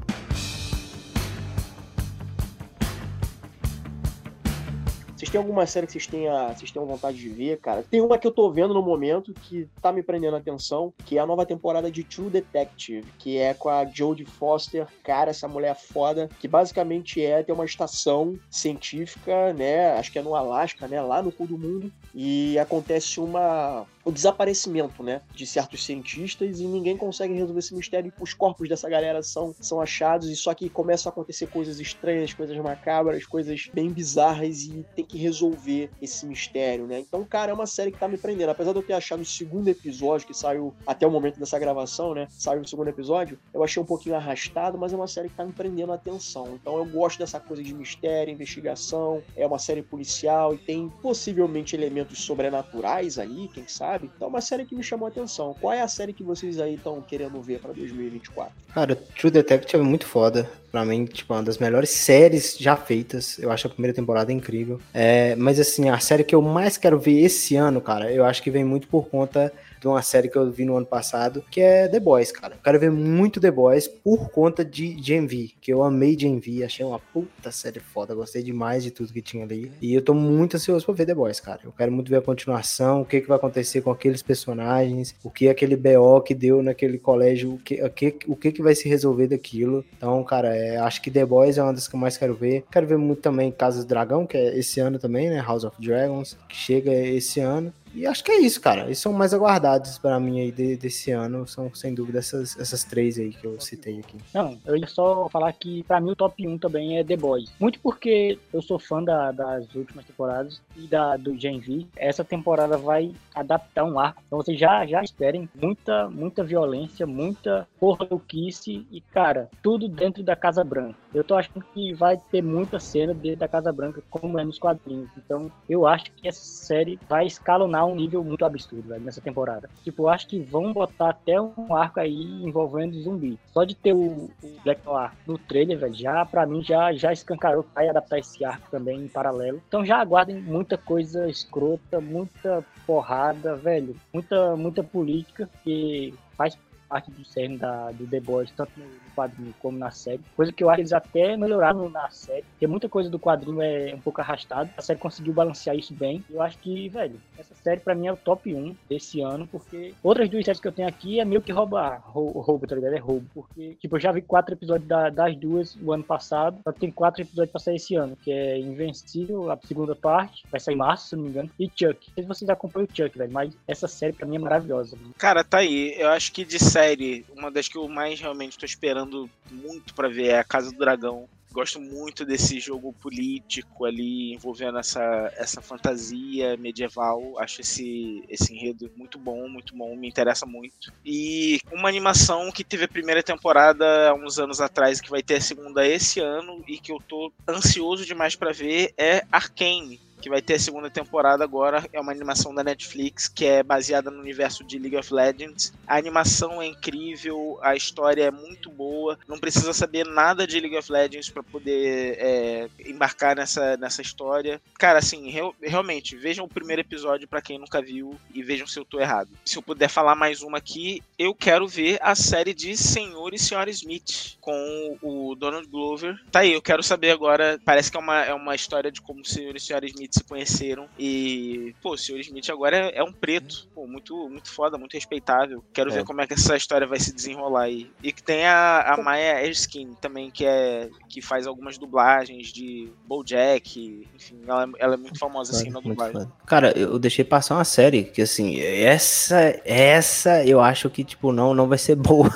Vocês têm alguma série que vocês tenham, vocês tenham vontade de ver, cara? Tem uma que eu tô vendo no momento que tá me prendendo a atenção, que é a nova temporada de True Detective, que é com a Jodie Foster. Cara, essa mulher foda, que basicamente é ter uma estação científica, né? Acho que é no Alasca, né? Lá no cu do mundo. E acontece uma... o desaparecimento, né, de certos cientistas, e ninguém consegue resolver esse mistério, e os corpos dessa galera são, são achados, e só que começam a acontecer coisas estranhas, coisas macabras, coisas bem bizarras, e tem que resolver esse mistério, né? Então, cara, é uma série que tá me prendendo, apesar de eu ter achado o segundo episódio, que saiu até o momento dessa gravação, né, saiu o segundo episódio, eu achei um pouquinho arrastado, mas é uma série que tá me prendendo a atenção. Então eu gosto dessa coisa de mistério, investigação, é uma série policial, e tem possivelmente elementos sobrenaturais ali, quem sabe. Então, uma série que me chamou a atenção. Qual é a série que vocês aí estão querendo ver pra dois mil e vinte e quatro? Cara, True Detective é muito foda. Pra mim, tipo, uma das melhores séries já feitas. Eu acho a primeira temporada incrível. É, mas, assim, a série que eu mais quero ver esse ano, cara, eu acho que vem muito por conta... de uma série que eu vi no ano passado, que é The Boys, cara. Eu quero ver muito The Boys por conta de Gen V, que eu amei Gen V, achei uma puta série foda, gostei demais de tudo que tinha ali, e eu tô muito ansioso pra ver The Boys, cara. Eu quero muito ver a continuação, o que que vai acontecer com aqueles personagens, o que aquele B O que deu naquele colégio, o que, o que, o que que vai se resolver daquilo. Então, cara, é, acho que The Boys é uma das que eu mais quero ver. Quero ver muito também Casa do Dragão, que é esse ano também, né, House of Dragons, que chega esse ano. E acho que é isso, cara. Eles são mais aguardados pra mim aí de, desse ano. São, sem dúvida, essas, essas três aí que eu citei aqui. Não, eu ia só falar que pra mim o top um também é The Boys. Muito porque eu sou fã da, das últimas temporadas e da, do Gen V. Essa temporada vai adaptar um arco. Então vocês já, já esperem muita, muita violência, muita porra-louquice e, cara, tudo dentro da Casa Branca. Eu tô achando que vai ter muita cena dentro da Casa Branca, como é nos quadrinhos. Então eu acho que essa série vai escalonar um nível muito absurdo, velho, nessa temporada. Tipo, acho que vão botar até um arco aí envolvendo zumbi. Só de ter o, o Black Noir no trailer, velho, já, pra mim, já, já escancarou pra adaptar esse arco também em paralelo. Então já aguardem muita coisa escrota, muita porrada, velho, muita, muita política que faz parte do cerne da, do The Boys, tanto no quadrinho como na série, coisa que eu acho que eles até melhoraram na série, porque muita coisa do quadrinho é um pouco arrastada, a série conseguiu balancear isso bem, eu acho que, velho, essa série pra mim é o top um desse ano, porque outras duas séries que eu tenho aqui é meio que roubar, roubo, roubo, tá ligado? É roubo, porque, tipo, eu já vi quatro episódios da, das duas o ano passado, só que tem quatro episódios pra sair esse ano, que é Invencível, a segunda parte, vai sair em março, se não me engano, e Chuck. Não sei se vocês acompanham o Chuck, velho, mas essa série pra mim é maravilhosa. Velho. Cara, tá aí, eu acho que de série, uma das que eu mais realmente tô esperando muito pra ver é a Casa do Dragão. Gosto muito desse jogo político ali, envolvendo essa, essa fantasia medieval. Acho esse, esse enredo muito bom, muito bom, me interessa muito. E uma animação que teve a primeira temporada há uns anos atrás, que vai ter a segunda esse ano, e que eu tô ansioso demais pra ver, é Arcane, que vai ter a segunda temporada agora. É uma animação da Netflix que é baseada no universo de League of Legends. A animação é incrível, a história é muito boa, não precisa saber nada de League of Legends para poder é, embarcar nessa, nessa história. Cara, assim, real, realmente, vejam o primeiro episódio para quem nunca viu e vejam se eu tô errado. Se eu puder falar mais uma aqui, eu quero ver a série de Senhor e Senhora Smith com o Donald Glover. Tá aí, eu quero saber agora, parece que é uma, é uma história de como o Senhor e Senhora Smith se conheceram e, pô, o senhor Smith agora é, é um preto, pô, muito, muito foda, muito respeitável. Quero é. ver como é que essa história vai se desenrolar aí. E que tem a, a Maya Erskine também, que é que faz algumas dublagens de BoJack, enfim, ela, ela é muito famosa assim na dublagem. Cara, eu deixei passar uma série que, assim, essa, essa eu acho que, tipo, não, não vai ser boa,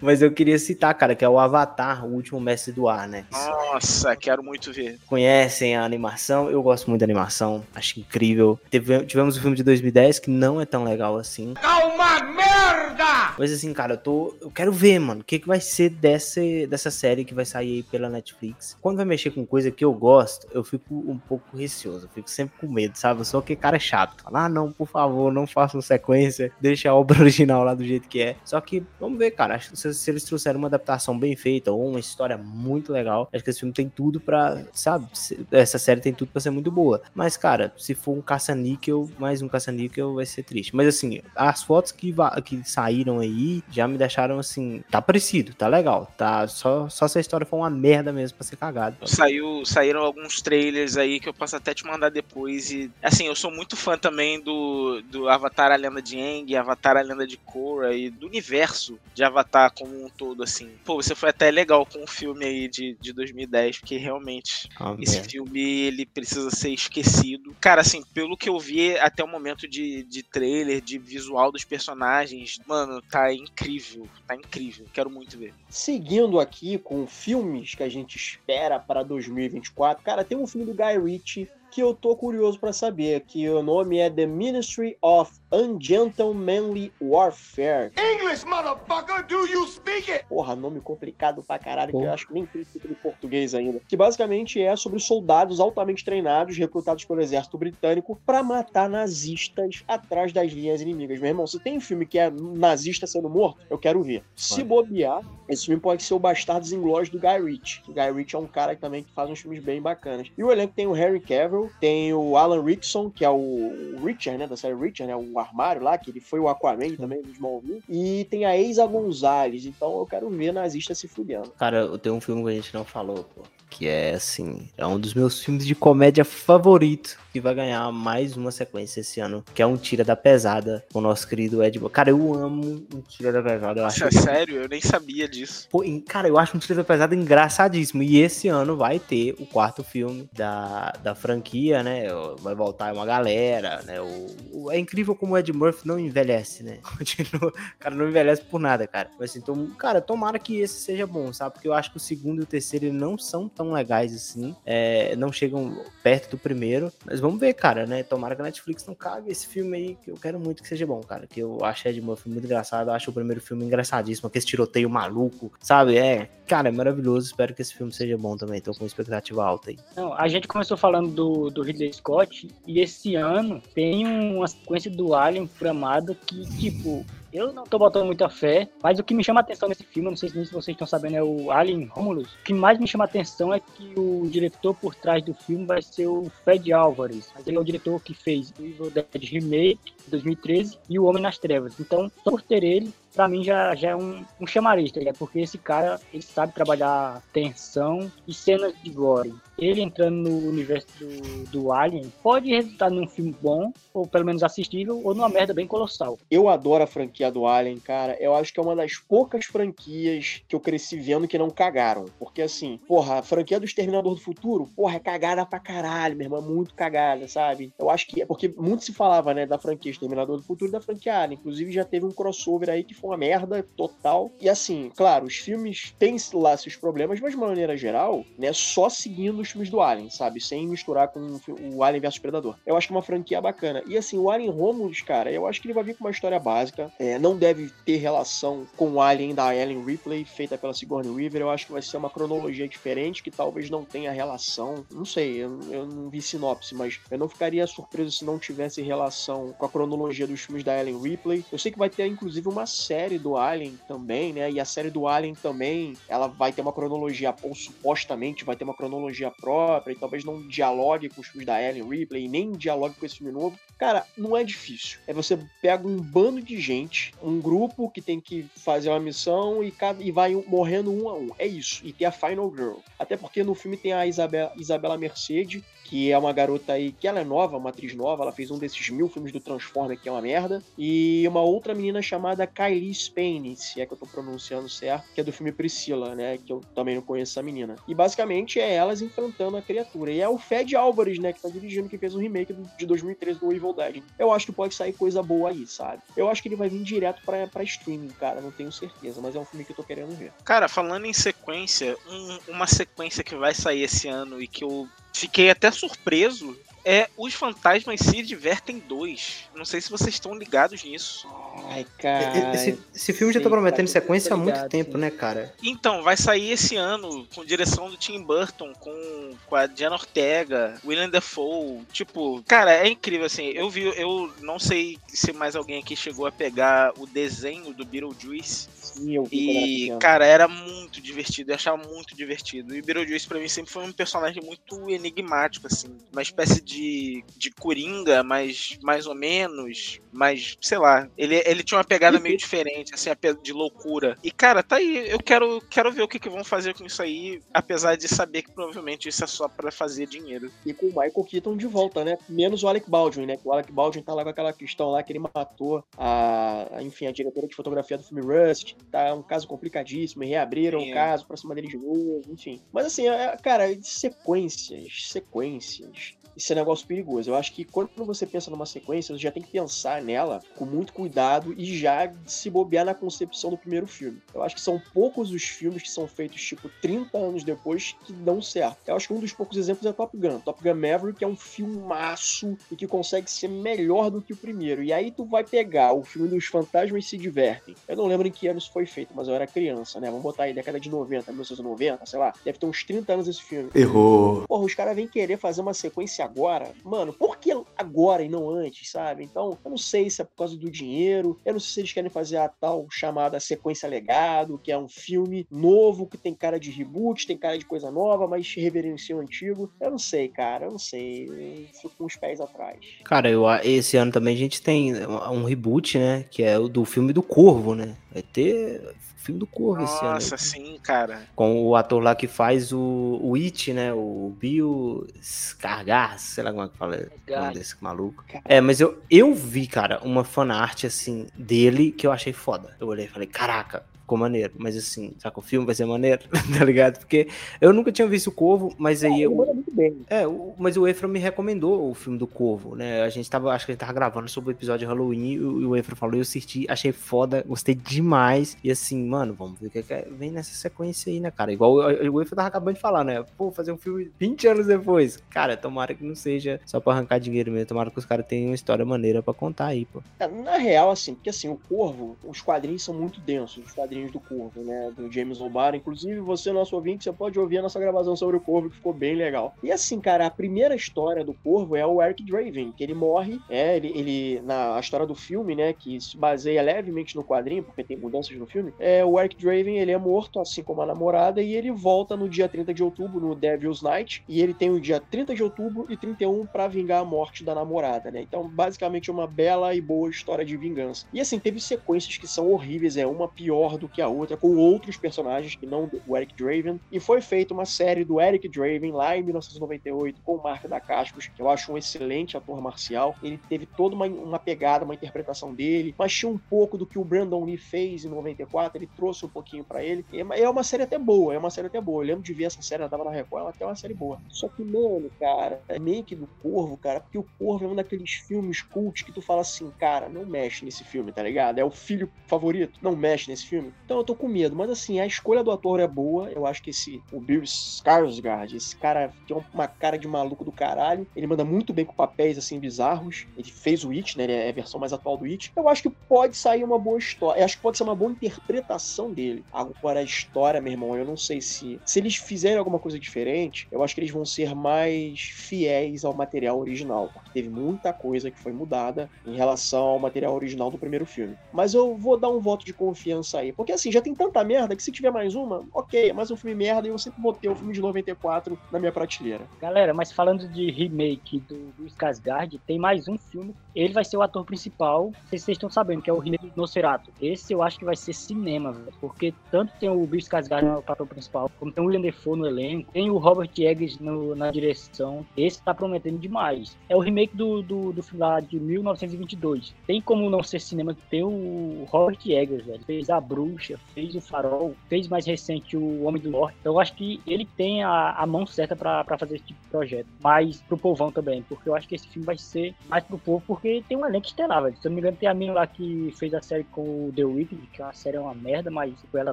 mas eu queria citar, cara, que é o Avatar, o Último Mestre do Ar, né? Nossa, quero muito ver. Conhecem a animação? Eu gosto muito da animação, acho incrível. Teve, tivemos o um filme de dois mil e dez que não é tão legal assim. Calma, merda! Mas assim, cara, eu tô, eu quero ver, mano, o que, que vai ser desse, dessa série que vai sair aí pela Netflix. Quando vai mexer com coisa que eu gosto, eu fico um pouco receoso, eu fico sempre com medo, sabe? Só que cara é chato. Fala, ah, não, por favor, não façam sequência, deixa a obra original lá do jeito que é. Só que, vamos ver, cara, acho que se, se eles trouxeram uma adaptação bem feita ou uma história muito legal, acho que esse filme tem tudo pra, sabe? Essa série tem tudo pra ser muito boa. Mas, cara, se for um caça-níquel, mais um caça-níquel, vai ser triste. Mas, assim, as fotos que, va- que saíram aí já me deixaram, assim, tá parecido, tá legal, tá? Só, só se a história for uma merda mesmo pra ser cagado. Saiu, saíram alguns trailers aí que eu posso até te mandar depois e, assim, eu sou muito fã também do, do Avatar a Lenda de Aang, Avatar a Lenda de Korra e do universo de Avatar como um todo, assim. Pô, você foi até legal com o filme aí de, de dois mil e dez, porque realmente ah, esse é. filme, ele precisa ser esquecido. Cara, assim, pelo que eu vi até o momento de, de trailer, de visual dos personagens, mano, tá incrível, tá incrível, quero muito ver. Seguindo aqui com filmes que a gente espera para dois mil e vinte e quatro, cara, tem um filme do Guy Ritchie que eu tô curioso pra saber, que o nome é The Ministry of Ungentlemanly Warfare. English, motherfucker, do you speak it? Porra, nome complicado pra caralho, Pô. que eu acho que nem tem título em português ainda. Que basicamente é sobre soldados altamente treinados, recrutados pelo exército britânico, pra matar nazistas atrás das linhas inimigas. Meu irmão, se tem um filme que é nazista sendo morto, eu quero ver. Se bobear, esse filme pode ser o Bastardos Inglórios do Guy Ritchie. O Guy Ritchie é um cara que também que faz uns filmes bem bacanas. E o elenco tem o Harry Cavill, tem o Alan Rickson, que é o Richard, né, da série Richard, né, o armário lá, que ele foi o Aquaman também, do Smallville, e tem a Eiza Gonzalez, então eu quero ver nazista se fudendo. Cara, tem um filme que a gente não falou, pô, que é, assim, é um dos meus filmes de comédia favorito, que vai ganhar mais uma sequência esse ano, que é Um Tira da Pesada, com o nosso querido Ed Boon. Cara, eu amo Um Tira da Pesada, eu acho. É que... Sério? Eu nem sabia disso. Pô, cara, eu acho Um Tira da Pesada engraçadíssimo, e esse ano vai ter o quarto filme da, da franquia, né, vai voltar uma galera, né, o, o, é incrível como o Ed Murphy não envelhece, né, continua, cara, não envelhece por nada, cara, mas assim, então, cara, tomara que esse seja bom, sabe, porque eu acho que o segundo e o terceiro não são tão legais assim, é, não chegam perto do primeiro, mas vamos ver, cara, né, tomara que a Netflix não cague esse filme aí, que eu quero muito que seja bom, cara, que eu acho Ed Murphy muito engraçado, eu acho o primeiro filme engraçadíssimo, aquele tiroteio maluco, sabe, é, cara, é maravilhoso, espero que esse filme seja bom também, tô com expectativa alta aí. Não, a gente começou falando do do Ridley Scott, e esse ano tem uma sequência do Alien programada que, tipo, eu não tô botando muita fé, mas o que me chama a atenção nesse filme, não sei se vocês estão sabendo, é o Alien Romulus. O que mais me chama a atenção é que o diretor por trás do filme vai ser o Fede Álvarez. Ele é o diretor que fez o Evil Dead Remake de dois mil e treze e o Homem nas Trevas. Então, só por ter ele, pra mim já, já é um, um chamariz, tá ligado? Porque esse cara, ele sabe trabalhar tensão e cenas de gore. Ele entrando no universo do, do Alien pode resultar num filme bom, ou pelo menos assistível, ou numa merda bem colossal. Eu adoro a franquia do Alien, cara. Eu acho que é uma das poucas franquias que eu cresci vendo que não cagaram. Porque assim, porra, a franquia do Exterminador do Futuro, porra, é cagada pra caralho, meu irmão, é muito cagada, sabe? Eu acho que é porque muito se falava, né, da franquia Exterminador do Futuro e da franquia Alien. Inclusive já teve um crossover aí que foi uma merda total. E assim, claro, os filmes têm lá seus problemas, mas de uma maneira geral, né, só seguindo os filmes do Alien, sabe? Sem misturar com o Alien versus Predador. Eu acho que é uma franquia bacana. E assim, o Alien Romulus, cara, eu acho que ele vai vir com uma história básica. É, não deve ter relação com o Alien da Ellen Ripley, feita pela Sigourney Weaver. Eu acho que vai ser uma cronologia diferente, que talvez não tenha relação. Não sei, eu, eu não vi sinopse, mas eu não ficaria surpreso se não tivesse relação com a cronologia dos filmes da Ellen Ripley. Eu sei que vai ter, inclusive, uma série do Alien também, né? E a série do Alien também, ela vai ter uma cronologia, ou supostamente vai ter uma cronologia própria, e talvez não dialogue com os filmes da Ellen Ripley, nem dialogue com esse filme novo. Cara, não é difícil. É você pega um bando de gente, um grupo que tem que fazer uma missão e, cada, e vai morrendo um a um. É isso. E tem a Final Girl. Até porque no filme tem a Isabela, Isabela Mercedes, que é uma garota aí, que ela é nova, uma atriz nova, ela fez um desses mil filmes do Transformer, que é uma merda, e uma outra menina chamada Kylie Spain, se é que eu tô pronunciando certo, que é do filme Priscila, né, que eu também não conheço essa menina. E basicamente é elas enfrentando a criatura. E é o Fede Álvares, né, que tá dirigindo, que fez um remake de dois mil e treze do Evil Dead. Eu acho que pode sair coisa boa aí, sabe? Eu acho que ele vai vir direto pra, pra streaming, cara, não tenho certeza, mas é um filme que eu tô querendo ver. Cara, falando em sequência, um, uma sequência que vai sair esse ano e que eu fiquei até surpreso é Os Fantasmas Se Divertem dois. Não sei se vocês estão ligados nisso. Ai, cara. Esse, esse filme já tá prometendo sequência há muito tempo, né, cara? Então, vai sair esse ano com direção do Tim Burton, com, com a Jenna Ortega, Willem Dafoe. Tipo, cara, é incrível, assim. Eu vi, eu não sei se mais alguém aqui chegou a pegar o desenho do Beetlejuice. Sim, eu vi. E, cara, era muito divertido. Eu achava muito divertido. E Beetlejuice, pra mim, sempre foi um personagem muito enigmático, assim. Uma espécie de De, de Coringa, mas mais ou menos, mas sei lá, ele, ele tinha uma pegada meio diferente, assim, de loucura. E cara, tá aí, eu quero, quero ver o que, que vão fazer com isso aí, apesar de saber que provavelmente isso é só pra fazer dinheiro. E com o Michael Keaton de volta, né? Menos o Alec Baldwin, né? O Alec Baldwin tá lá com aquela questão lá que ele matou a, enfim, a diretora de fotografia do filme Rust, tá um caso complicadíssimo, e reabriram o caso pra cima dele de novo, enfim. Mas assim, é, cara, sequências, sequências... Isso é um negócio perigoso. Eu acho que quando você pensa numa sequência, você já tem que pensar nela com muito cuidado e já se bobear na concepção do primeiro filme. Eu acho que são poucos os filmes que são feitos, tipo, trinta anos depois que dão certo. Eu acho que um dos poucos exemplos é Top Gun. Top Gun Maverick é um filmaço e que consegue ser melhor do que o primeiro. E aí tu vai pegar o filme dos Fantasmas Se Divertem. Eu não lembro em que ano isso foi feito, mas eu era criança, né? Vamos botar aí, década de noventa, mil novecentos e noventa, sei lá. Deve ter uns trinta anos esse filme. Errou. Porra, os caras vêm querer fazer uma sequência agora, mano, por que agora e não antes, sabe? Então, eu não sei se é por causa do dinheiro, eu não sei se eles querem fazer a tal chamada Sequência Legado, que é um filme novo, que tem cara de reboot, tem cara de coisa nova, mas reverencia o antigo. Eu não sei, cara, eu não sei. Eu fico com os pés atrás. Cara, eu, esse ano também a gente tem um reboot, né, que é o do filme do Corvo, né? Vai ter... filme do Corvo. Nossa, esse ano. Nossa, sim, cara. Com o ator lá que faz o, o It, né? O Bill Skarsgård, sei lá como é que fala o nome desse maluco. É, mas eu, eu vi, cara, uma fanart, assim, dele que eu achei foda. Eu olhei e falei, caraca, ficou maneiro. Mas assim, será que o filme vai ser maneiro? Tá ligado? Porque eu nunca tinha visto o Corvo, mas é, aí eu... manda muito bem. É, o, mas o Efraim me recomendou o filme do Corvo, né? A gente tava, acho que a gente tava gravando sobre o episódio de Halloween e o, o Efraim falou, eu assisti, achei foda, gostei demais. E assim, mano, vamos ver o que, que vem nessa sequência aí, né, cara? Igual o, o Efraim tava acabando de falar, né? Pô, fazer um filme vinte anos depois. Cara, tomara que não seja só pra arrancar dinheiro mesmo. Tomara que os caras tenham uma história maneira pra contar aí, pô. Na real, assim, porque assim, o Corvo, os quadrinhos são muito densos, os quadrinhos do Corvo, né, do James O'Barr. Inclusive, você, nosso ouvinte, você pode ouvir a nossa gravação sobre o Corvo, que ficou bem legal. E assim, cara, a primeira história do Corvo é o Eric Draven, que ele morre, é, ele, ele, na a história do filme, né, que se baseia levemente no quadrinho, porque tem mudanças no filme, é, o Eric Draven, ele é morto, assim como a namorada, e ele volta no dia trinta de outubro, no Devil's Night, e ele tem o dia trinta de outubro e trinta e um pra vingar a morte da namorada, né, então, basicamente, uma bela e boa história de vingança. E assim, teve sequências que são horríveis, é uma pior do que a outra, com outros personagens que não o Eric Draven, e foi feita uma série do Eric Draven lá em mil novecentos e noventa e oito com o Mark Dacascos, que eu acho um excelente ator marcial. Ele teve toda uma, uma pegada, uma interpretação dele, mas tinha um pouco do que o Brandon Lee fez em noventa e quatro, ele trouxe um pouquinho pra ele, e é uma série até boa, é uma série até boa, eu lembro de ver essa série, ela tava na Record, ela até é uma série boa. Só que, mano, cara, é make do Corvo, cara, porque o Corvo é um daqueles filmes cult que tu fala assim, cara, não mexe nesse filme, tá ligado? É o filho favorito, não mexe nesse filme. Então eu tô com medo, mas assim, a escolha do ator é boa, eu acho que esse, o Bill Skarsgård, esse cara tem uma cara de maluco do caralho, ele manda muito bem com papéis, assim, bizarros, ele fez o It, né, ele é a versão mais atual do It, eu acho que pode sair uma boa história, eu acho que pode ser uma boa interpretação dele. Agora a história, meu irmão, eu não sei se, se eles fizerem alguma coisa diferente, eu acho que eles vão ser mais fiéis ao material original, porque teve muita coisa que foi mudada em relação ao material original do primeiro filme, mas eu vou dar um voto de confiança aí, porque assim, já tem tanta merda que se tiver mais uma, ok, é mais um filme merda e eu sempre botei o filme de noventa e quatro na minha prateleira. Galera, mas falando de remake do, do Skarsgård, tem mais um filme, ele vai ser o ator principal, não sei se vocês estão sabendo, que é o Reino do Nosferatu. Esse eu acho que vai ser cinema, velho. Porque tanto tem o Bill Skarsgård no papel principal, como tem o William Dafoe no elenco, tem o Robert Eggers no, na direção. Esse tá prometendo demais. É o remake do, do, do filme lá de mil novecentos e vinte e dois. Tem como não ser cinema, tem o Robert Eggers, velho. Fez A Bruxa, fez O Farol, fez mais recente O Homem do Norte. Então eu acho que ele tem a, a mão certa pra, pra fazer esse tipo de projeto. Mas pro povão também, porque eu acho que esse filme vai ser mais pro povo, porque tem um elenco estelar, velho. Se eu não me engano, tem a mina lá que fez a série com o The Weeknd, que a série é uma merda, mas ela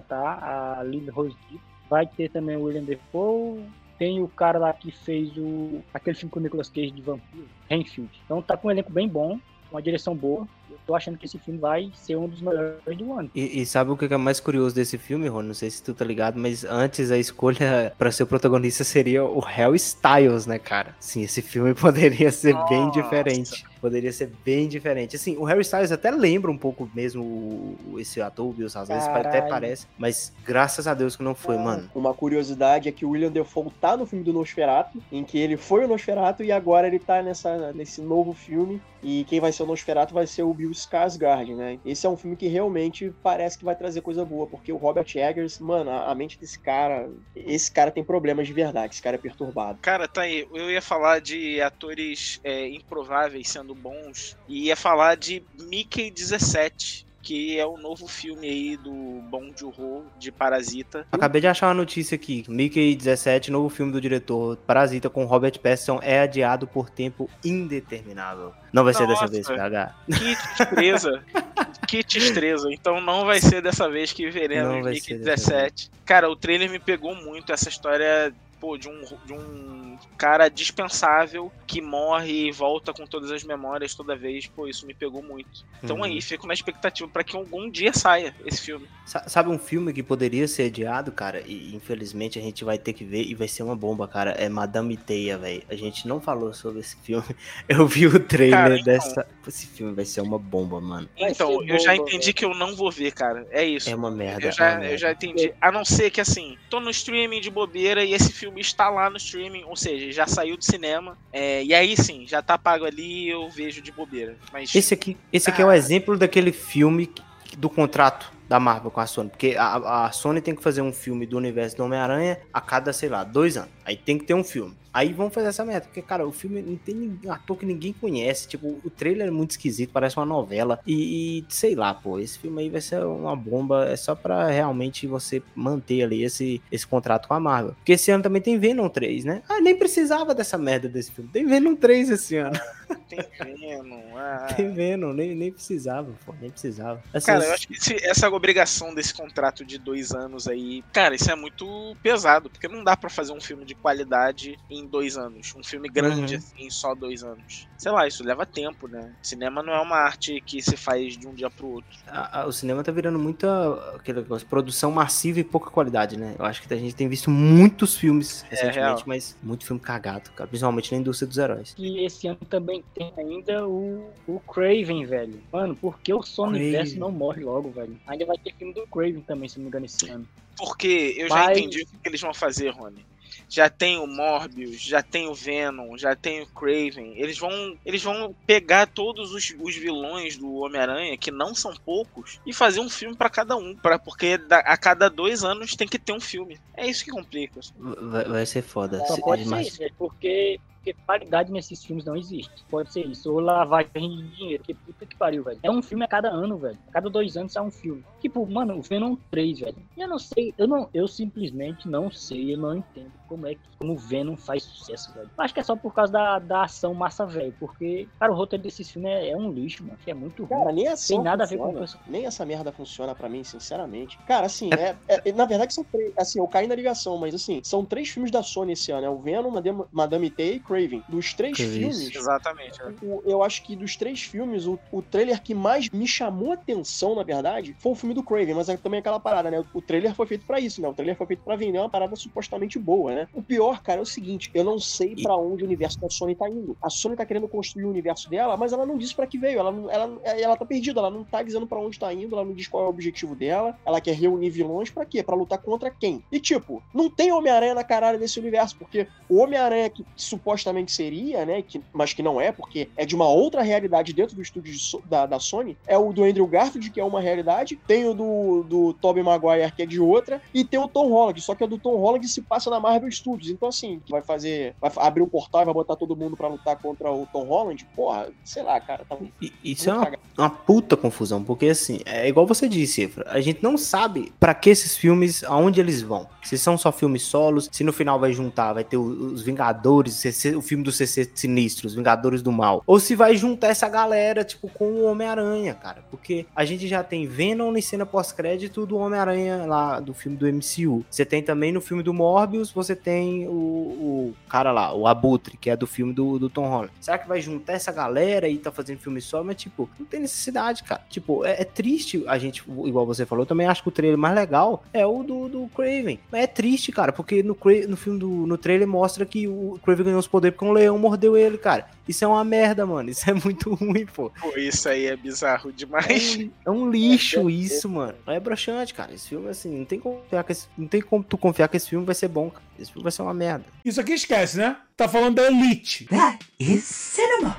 tá, a Linda Rose. Vai ter também o William Dafoe, tem o cara lá que fez o aquele filme com o Nicolas Cage de vampiro, Renfield. Então tá com um elenco bem bom, uma direção boa. Eu tô achando que esse filme vai ser um dos melhores do ano. E, e sabe o que é mais curioso desse filme, Rony? Não sei se tu tá ligado, mas antes a escolha pra ser o protagonista seria o Harry Styles, né, cara? Sim, esse filme poderia ser Nossa. bem diferente. Poderia ser bem diferente. Assim, o Harry Styles até lembra um pouco mesmo esse ator, viu? Às vezes Caralho. até parece, mas graças a Deus que não foi, ah, mano. Uma curiosidade é que o William Dafoe tá no filme do Nosferatu, em que ele foi o Nosferatu e agora ele tá nessa, nesse novo filme, e quem vai ser o Nosferatu vai ser o Bill Skarsgård, né? Esse é um filme que realmente parece que vai trazer coisa boa, porque o Robert Eggers, mano, a, a mente desse cara, esse cara tem problemas de verdade, esse cara é perturbado. Cara, tá aí, eu ia falar de atores é, improváveis sendo bons, e ia falar de Mickey dezessete, que é o novo filme aí do Bong Joon-ho, de Parasita. Acabei de achar uma notícia aqui, Mickey dezessete, novo filme do diretor Parasita com Robert Pattinson, é adiado por tempo indeterminável. Não vai Nossa, ser dessa vez, P H. Que surpresa. Que tristeza, então não vai ser dessa vez que veremos Mickey dezessete. Cara, o trailer me pegou muito, essa história... Pô, de um, de um cara dispensável que morre e volta com todas as memórias toda vez. Pô, isso me pegou muito. Então uhum. aí, fico na expectativa pra que algum dia saia esse filme. Sabe um filme que poderia ser adiado, cara? E infelizmente a gente vai ter que ver e vai ser uma bomba, cara. É Madame Teia, velho. A gente não falou sobre esse filme. Eu vi o trailer cara, então... dessa... Esse filme vai ser uma bomba, mano. Então, bomba, eu já entendi véio. que eu não vou ver, cara. É isso. É uma merda. Eu já, é uma merda. Eu já entendi. A não ser que, assim, tô no streaming de bobeira e esse filme está lá no streaming, ou seja, já saiu do cinema, é, e aí sim, já tá pago ali, eu vejo de bobeira. Mas... Esse aqui, esse aqui ah. é um exemplo daquele filme do contrato da Marvel com a Sony, porque a, a Sony tem que fazer um filme do universo do Homem-Aranha a cada, sei lá, dois anos, aí tem que ter um filme. Aí vamos fazer essa meta, porque, cara, o filme não tem ator que ninguém conhece, tipo, o trailer é muito esquisito, parece uma novela, e, e sei lá, pô, esse filme aí vai ser uma bomba, é só pra realmente você manter ali esse, esse contrato com a Marvel. Porque esse ano também tem Venom três, né? Ah, nem precisava dessa merda desse filme, tem Venom três esse ano. Tem Venom, ah... Tem Venom, nem, nem precisava, pô, nem precisava. Assim, cara, eu acho que esse, essa obrigação desse contrato de dois anos aí, cara, isso é muito pesado, porque não dá pra fazer um filme de qualidade em em dois anos, um filme grande uhum. assim, em só dois anos. Sei lá, isso leva tempo, né? Cinema não é uma arte que se faz de um dia pro outro. A, a, o cinema tá virando muita aquela coisa, produção massiva e pouca qualidade, né? Eu acho que a gente tem visto muitos filmes recentemente, é mas muito filme cagado, cara, principalmente na indústria dos heróis. E esse ano também tem ainda o, o Craven, velho. Mano, por que o Sony Verso não morre logo, velho? Ainda vai ter filme do Craven também, se não me engano, esse ano. Porque eu mas... já entendi o que eles vão fazer, Rony. Já tem o Morbius, já tem o Venom, já tem o Craven. Eles vão, eles vão pegar todos os, os vilões do Homem-Aranha, que não são poucos, e fazer um filme pra cada um. Pra, porque da, a cada dois anos tem que ter um filme. É isso que complica. Vai, vai ser foda. Só pode ser isso, porque... Porque qualidade nesses filmes não existe. Pode ser isso. Ou lavagem de dinheiro. Que puta que pariu, velho. É um filme a cada ano, velho. A cada dois anos é um filme. Tipo, mano, o Venom três, velho. Eu não sei. Eu, não, eu simplesmente não sei. Eu não entendo como é que como o Venom faz sucesso, velho. Acho que é só por causa da, da ação massa, velho. Porque, cara, o roteiro desses filmes é, é um lixo, mano. É muito ruim. Cara, nem assim. Tem nada funciona. a ver com isso. Nem essa merda funciona pra mim, sinceramente. Cara, assim, é, é, na verdade são três. Assim, eu caí na ligação, mas assim, são três filmes da Sony esse ano. É o Venom, Madame, Madame Tate. Craven. Dos três que filmes... Isso. Exatamente. É. O, eu acho que dos três filmes, o, o trailer que mais me chamou a atenção, na verdade, foi o filme do Craven, mas é também aquela parada, né? O, o trailer foi feito pra isso, né? O trailer foi feito pra vender uma parada supostamente boa, né? O pior, cara, é o seguinte, eu não sei pra onde o universo da Sony tá indo. A Sony tá querendo construir o universo dela, mas ela não disse pra que veio. Ela, não, ela, ela tá perdida, ela não tá dizendo pra onde tá indo, ela não diz qual é o objetivo dela, ela quer reunir vilões pra quê? Pra lutar contra quem? E, tipo, não tem Homem-Aranha na caralho desse universo, porque o Homem-Aranha que supostamente supostamente seria, né, que, mas que não é, porque é de uma outra realidade dentro do estúdio de, da, da Sony, é o do Andrew Garfield, que é uma realidade, tem o do, do Tobey Maguire, que é de outra, e tem o Tom Holland, só que é do Tom Holland que se passa na Marvel Studios. Então, assim, vai fazer, vai abrir um portal e vai botar todo mundo pra lutar contra o Tom Holland, porra, sei lá, cara. Tá muito, Isso muito é uma, uma puta confusão, porque, assim, é igual você disse, Efra, a gente não sabe pra que esses filmes, aonde eles vão. Se são só filmes solos, se no final vai juntar, vai ter os Vingadores, o filme do C C Sinistro, os Vingadores do Mal, ou se vai juntar essa galera, tipo, com o Homem-Aranha, cara, porque a gente já tem Venom em cena pós-crédito do Homem-Aranha lá, do filme do M C U. Você tem também no filme do Morbius, você tem o, o cara lá, o Abutre, que é do filme do, do Tom Holland. Será que vai juntar essa galera e tá fazendo filme só? Mas, tipo, não tem necessidade, cara. Tipo, é, é triste a gente, igual você falou, eu também acho que o trailer mais legal é o do, do Kraven. Mas é triste, cara, porque no, no filme do, no trailer mostra que o Kraven ganhou os poderes porque um leão mordeu ele, cara. Isso é uma merda, mano. Isso é muito ruim, pô. Pô, isso aí é bizarro demais. É um, é um lixo isso, mano. É broxante, cara. Esse filme, assim, não tem como confiar que esse, não tem como tu confiar que esse filme vai ser bom, cara. Esse filme vai ser uma merda. Isso aqui esquece, né? Tá falando da Elite. That is cinema.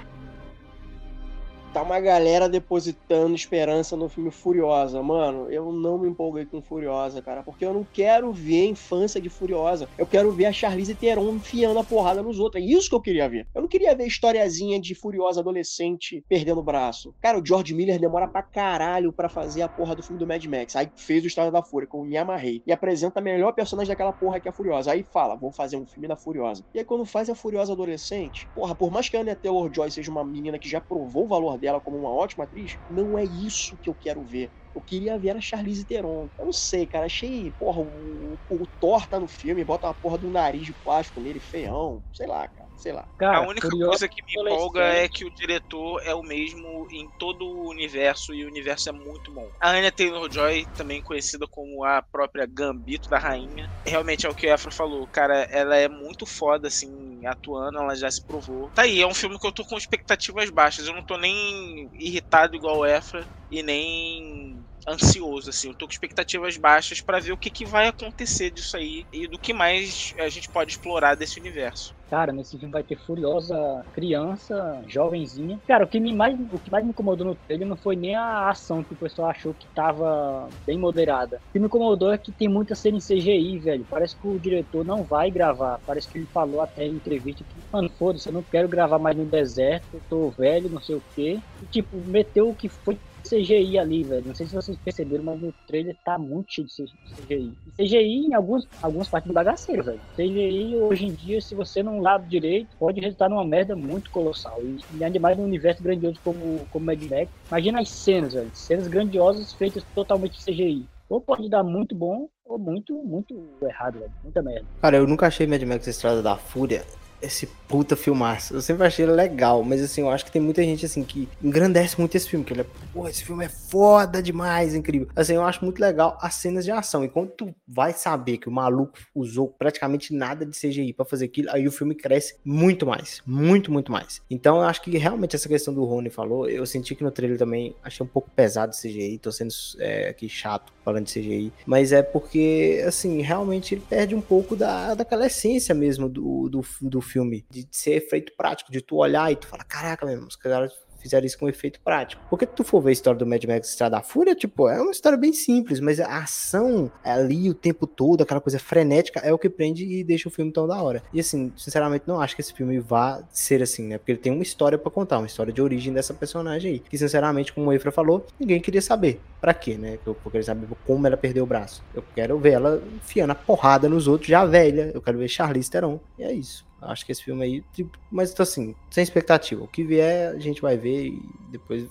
Tá uma galera depositando esperança no filme Furiosa. Mano, eu não me empolguei com Furiosa, cara, porque eu não quero ver a infância de Furiosa. Eu quero ver a Charlize Theron enfiando a porrada nos outros. É isso que eu queria ver. Eu não queria ver historiazinha de Furiosa adolescente perdendo o braço. Cara, o George Miller demora pra caralho pra fazer a porra do filme do Mad Max. Aí fez o Estrada da Fúria, que eu me amarrei. E apresenta a melhor personagem daquela porra que é a Furiosa. Aí fala, vou fazer um filme da Furiosa. E aí quando faz a Furiosa adolescente, porra, por mais que a Anya Taylor-Joy seja uma menina que já provou o valor dela como uma ótima atriz, não é isso que eu quero ver. Eu queria ver a Charlize Theron. Eu não sei, cara. Achei, porra, o, o, o Thor tá no filme, bota uma porra do nariz de plástico nele, feião. Sei lá, cara. Sei lá. Cara, a única coisa que me empolga é que o diretor é o mesmo em todo o universo, e o universo é muito bom. A Anya Taylor-Joy, também conhecida como a própria Gambito da Rainha, realmente é o que o Efra falou. Cara, ela é muito foda, assim, atuando, ela já se provou. Tá aí, é um filme que eu tô com expectativas baixas. Eu não tô nem irritado igual o Efra, e nem ansioso, assim, eu tô com expectativas baixas pra ver o que, que vai acontecer disso aí e do que mais a gente pode explorar desse universo. Cara, nesse filme vai ter Furiosa criança, jovenzinha. Cara, o que, me mais, o que mais me incomodou no trailer não foi nem a ação que o pessoal achou que tava bem moderada. O que me incomodou é que tem muita cena em C G I, velho. Parece que o diretor não vai gravar. Parece que ele falou até em entrevista que, mano, foda-se, eu não quero gravar mais no deserto, eu tô velho, não sei o quê. E, tipo, meteu o que foi C G I ali, velho. Não sei se vocês perceberam, mas no trailer tá muito cheio de C G I. C G I em alguns, algumas partes do bagaceiro, velho. C G I hoje em dia, se você não lava direito, pode resultar numa merda muito colossal. E, e ainda mais num universo grandioso como o Mad Max. Imagina as cenas, velho. Cenas grandiosas feitas totalmente de C G I. Ou pode dar muito bom, ou muito, muito errado, velho. Muita merda. Cara, eu nunca achei Mad Max Estrada da Fúria esse puta filmaço. Eu sempre achei ele legal, mas, assim, eu acho que tem muita gente, assim, que engrandece muito esse filme, que ele é, pô, esse filme é foda demais, incrível. Assim, eu acho muito legal as cenas de ação, e quando tu vai saber que o maluco usou praticamente nada de C G I pra fazer aquilo, aí o filme cresce muito mais, muito, muito mais. Então, eu acho que realmente essa questão do Rony falou, eu senti que no trailer também achei um pouco pesado de C G I, tô sendo é, aqui chato falando de C G I, mas é porque, assim, realmente ele perde um pouco da, daquela essência mesmo do, do, do filme. filme, de ser efeito prático, de tu olhar e tu falar, caraca, mesmo, os caras fizeram isso com efeito prático. Porque tu for ver a história do Mad Max Estrada da Fúria, tipo, é uma história bem simples, mas a ação ali o tempo todo, aquela coisa frenética, é o que prende e deixa o filme tão da hora. E, assim, sinceramente, não acho que esse filme vá ser assim, né? Porque ele tem uma história pra contar, uma história de origem dessa personagem aí. Que, sinceramente, como o Efra falou, ninguém queria saber. Pra quê, né? Eu queria saber como ela perdeu o braço. Eu quero ver ela enfiando a porrada nos outros, já velha. Eu quero ver Charlize Theron. E é isso. Acho que esse filme aí, tipo, mas tô assim, sem expectativa. O que vier, a gente vai ver e depois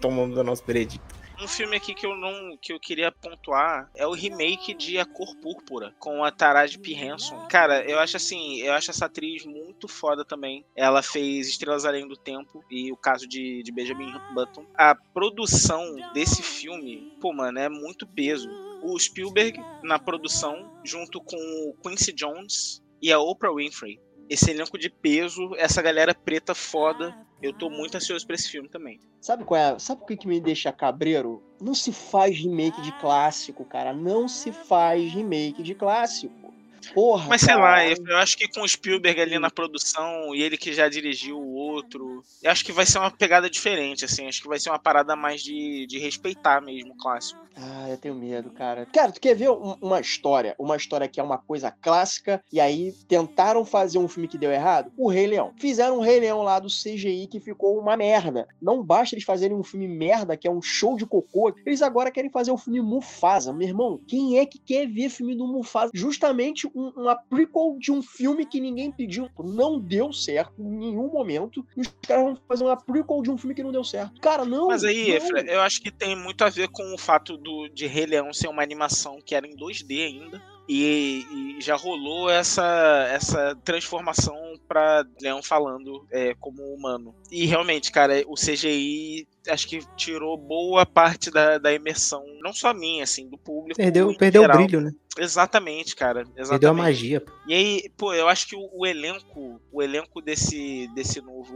tomamos a nossa veredita. Um filme aqui que eu não, que eu queria pontuar é o remake de A Cor Púrpura, com a Taraji P. Henson. Cara, eu acho assim, eu acho essa atriz muito foda também. Ela fez Estrelas Além do Tempo e O Caso de, de Benjamin Button. A produção desse filme, pô, mano, é muito peso. O Spielberg na produção, junto com o Quincy Jones e a Oprah Winfrey. Esse elenco de peso, essa galera preta foda, eu tô muito ansioso pra esse filme também. Sabe qual é? Sabe o que, que me deixa cabreiro? Não se faz remake de clássico, cara. Não se faz remake de clássico. Porra, mas sei cara. lá, eu acho que com o Spielberg ali na produção e ele que já dirigiu o outro, eu acho que vai ser uma pegada diferente, assim, acho que vai ser uma parada mais de, de respeitar mesmo o clássico. Ah, eu tenho medo, cara. Cara, tu quer ver uma história, uma história que é uma coisa clássica e aí tentaram fazer um filme que deu errado? O Rei Leão. Fizeram um Rei Leão lá do C G I que ficou uma merda. Não basta eles fazerem um filme merda, que é um show de cocô, eles agora querem fazer um filme Mufasa. Meu irmão, quem é que quer ver filme do Mufasa? Justamente um, uma prequel de um filme que ninguém pediu. Não deu certo em nenhum momento. Os caras vão fazer uma prequel de um filme que não deu certo. Cara, não. Mas aí, Efra, eu acho que tem muito a ver com o fato do, de Rei Leão ser uma animação que era em dois D ainda. E, e já rolou essa, essa transformação pra Leão falando é, como humano. E realmente, cara, o C G I acho que tirou boa parte da, da imersão, não só minha, assim, do público. Perdeu, perdeu o brilho, né? Exatamente, cara. Exatamente. Perdeu a magia. Pô. E aí, pô, eu acho que o, o elenco, o elenco desse, desse novo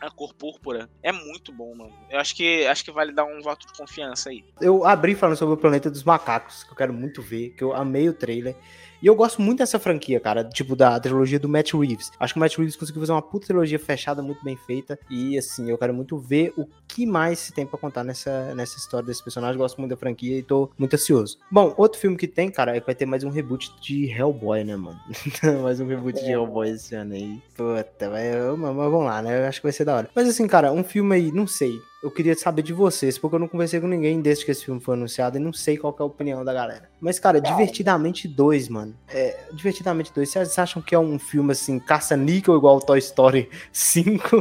A Cor Púrpura é muito bom, mano. Eu acho que, acho que vale dar um voto de confiança aí. Eu abri falando sobre o Planeta dos Macacos, que eu quero muito ver, que eu amei o trailer. E eu gosto muito dessa franquia, cara, tipo da trilogia do Matt Reeves. Acho que o Matt Reeves conseguiu fazer uma puta trilogia fechada, muito bem feita. E, assim, eu quero muito ver o que mais se tem pra contar nessa, nessa história desse personagem. Gosto muito da franquia e tô muito ansioso. Bom, outro filme que tem, cara, é que vai ter mais um reboot de Hellboy, né, mano? mais um reboot é. de Hellboy esse ano aí. Puta, mas, mas vamos lá, né? Eu acho que vai ser da hora. Mas, assim, cara, um filme aí, não sei. Eu queria saber de vocês, porque eu não conversei com ninguém desde que esse filme foi anunciado e não sei qual que é a opinião da galera. Mas, cara, Divertidamente dois, mano. É, Divertidamente dois. Vocês acham que é um filme, assim, caça-níquel igual o Toy Story cinco?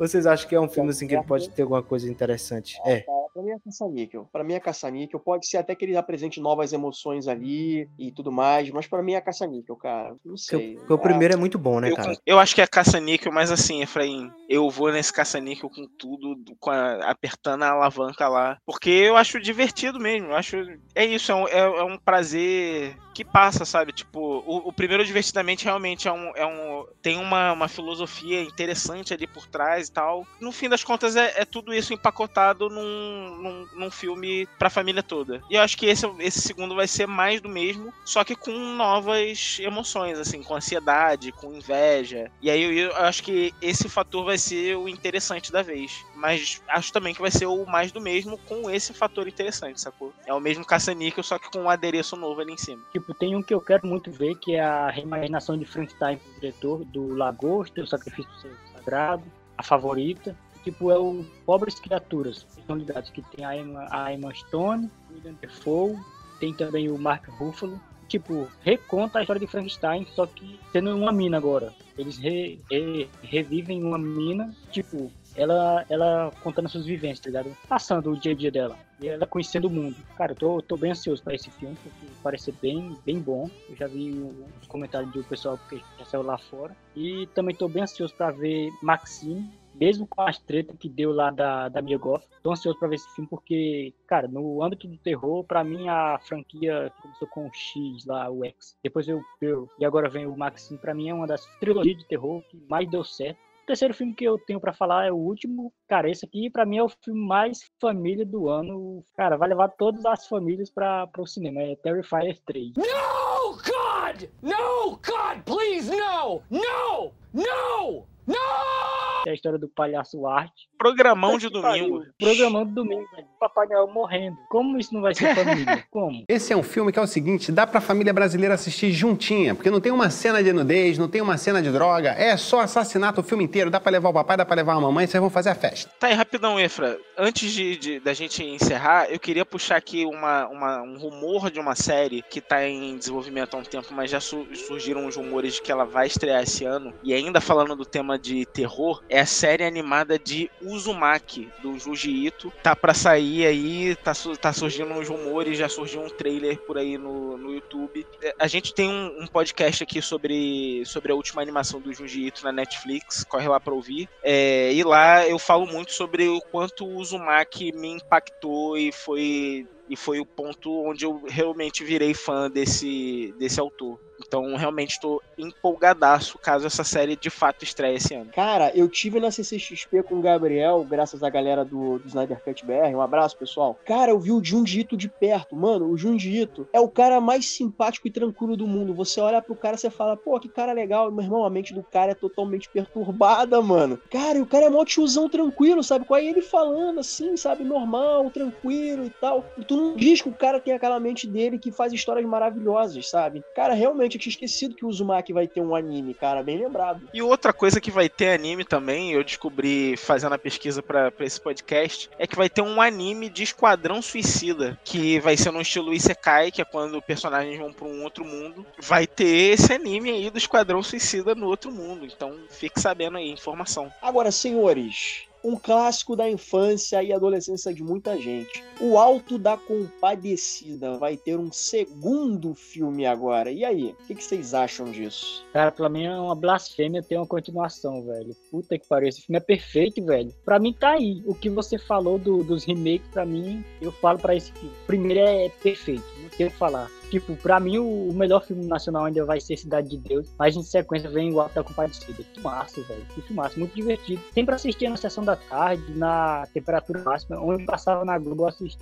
Ou vocês acham que é um filme, assim, que ele pode ter alguma coisa interessante? É. Pra mim é caça-níquel. Pra mim é caça-níquel. Pode ser até que ele apresente novas emoções ali e tudo mais, mas pra mim é caça-níquel, cara. Não sei. Porque o primeiro é muito bom, né, eu, cara? Eu acho que é caça-níquel, mas assim, Efraim, eu vou nesse caça-níquel com tudo, com a, apertando a alavanca lá. Porque eu acho divertido mesmo. Eu acho... É isso, é um, é, é um prazer que passa, sabe? Tipo, o, o primeiro Divertidamente realmente é um... É um tem uma, uma filosofia interessante ali por trás e tal. No fim das contas, é, é tudo isso empacotado num Num, num filme pra família toda. E eu acho que esse, esse segundo vai ser mais do mesmo, só que com novas emoções, assim, com ansiedade, com inveja. E aí eu, eu acho que esse fator vai ser o interessante da vez. Mas acho também que vai ser o mais do mesmo com esse fator interessante, sacou? É o mesmo caça-níquel, só que com um adereço novo ali em cima. Tipo, tem um que eu quero muito ver, que é a reimaginação de Frankenstein pro diretor do Lagosta, o Sacrifício Sagrado, a Favorita. Tipo, é o Pobres Criaturas, personalidades que tem a Emma, a Emma Stone, o William Defoe, tem também o Mark Ruffalo. Tipo, reconta a história de Frankenstein, só que sendo uma mina agora. Eles re, re, revivem uma mina, tipo, ela, ela contando suas vivências, tá ligado? Passando o dia a dia dela. E ela conhecendo o mundo. Cara, eu tô, tô bem ansioso pra esse filme, porque parece bem, bem bom. Eu já vi os comentários do pessoal que já saiu lá fora. E também tô bem ansioso pra ver Maxine. Mesmo com as tretas que deu lá da, da Mia Goth, tô ansioso pra ver esse filme porque, cara, no âmbito do terror, pra mim a franquia começou com o X lá, o X, depois veio o Pearl e agora vem o Maxine, pra mim é uma das trilogias de terror que mais deu certo. O terceiro filme que eu tenho pra falar é o último, cara, esse aqui pra mim é o filme mais família do ano, cara, vai levar todas as famílias pra, pro cinema, é Terrifier três. No, God! No, God, please, no! No! No! No! É a história do palhaço Art. Programão de domingo. Programão de domingo, velho. Papai Noel morrendo. Como isso não vai ser família? Como? Esse é um filme que é o seguinte, dá pra família brasileira assistir juntinha, porque não tem uma cena de nudez, não tem uma cena de droga, é só assassinato o filme inteiro, dá pra levar o papai, dá pra levar a mamãe, vocês vão fazer a festa. Tá aí, rapidão, Efra. Antes de, de, da gente encerrar, eu queria puxar aqui uma, uma, um rumor de uma série que tá em desenvolvimento há um tempo, mas já su- surgiram os rumores de que ela vai estrear esse ano, e ainda falando do tema de terror, é a série animada de Uzumaki, do Junji Ito. Tá pra sair aí, tá, tá surgindo uns rumores, já surgiu um trailer por aí no, no YouTube. A gente tem um, um podcast aqui sobre, sobre a última animação do Junji Ito na Netflix, corre lá pra ouvir. É, e lá eu falo muito sobre o quanto o Uzumaki me impactou e foi, e foi o ponto onde eu realmente virei fã desse, desse autor. Então, realmente, tô empolgadaço caso essa série, de fato, estreie esse ano. Cara, eu tive na C C X P com o Gabriel, graças à galera do, do Snyder Cut B R. Um abraço, pessoal. Cara, eu vi o Junji Ito de perto. Mano, o Junji Ito é o cara mais simpático e tranquilo do mundo. Você olha pro cara, você fala, pô, que cara legal. Meu irmão, a mente do cara é totalmente perturbada, mano. Cara, e o cara é mó tiozão tranquilo, sabe? Com aí ele falando assim, sabe? Normal, tranquilo e tal. E tu não diz que o cara tem aquela mente dele que faz histórias maravilhosas, sabe? Cara, realmente, eu tinha esquecido que o Uzumaki vai ter um anime, cara, bem lembrado. E outra coisa que vai ter anime também, eu descobri fazendo a pesquisa pra, pra esse podcast, é que vai ter um anime de Esquadrão Suicida, que vai ser no estilo Isekai, que é quando personagens vão pra um outro mundo. Vai ter esse anime aí do Esquadrão Suicida no outro mundo, então fique sabendo aí, informação. Agora, senhores, um clássico da infância e adolescência de muita gente. O Alto da Compadecida vai ter um segundo filme agora. E aí? O que, que vocês acham disso? Cara, pra mim é uma blasfêmia ter uma continuação, velho. Puta que pariu, esse filme é perfeito, velho. Pra mim tá aí. O que você falou do, dos remakes, pra mim, eu falo pra esse filme. O primeiro é perfeito, não tem o que falar. Tipo, pra mim, o melhor filme nacional ainda vai ser Cidade de Deus, mas em sequência vem o Alto da Compadecida. Que massa, velho. Que filmaço, muito divertido. Sempre assistia na sessão da tarde, na temperatura máxima, onde passava na Globo eu assistia.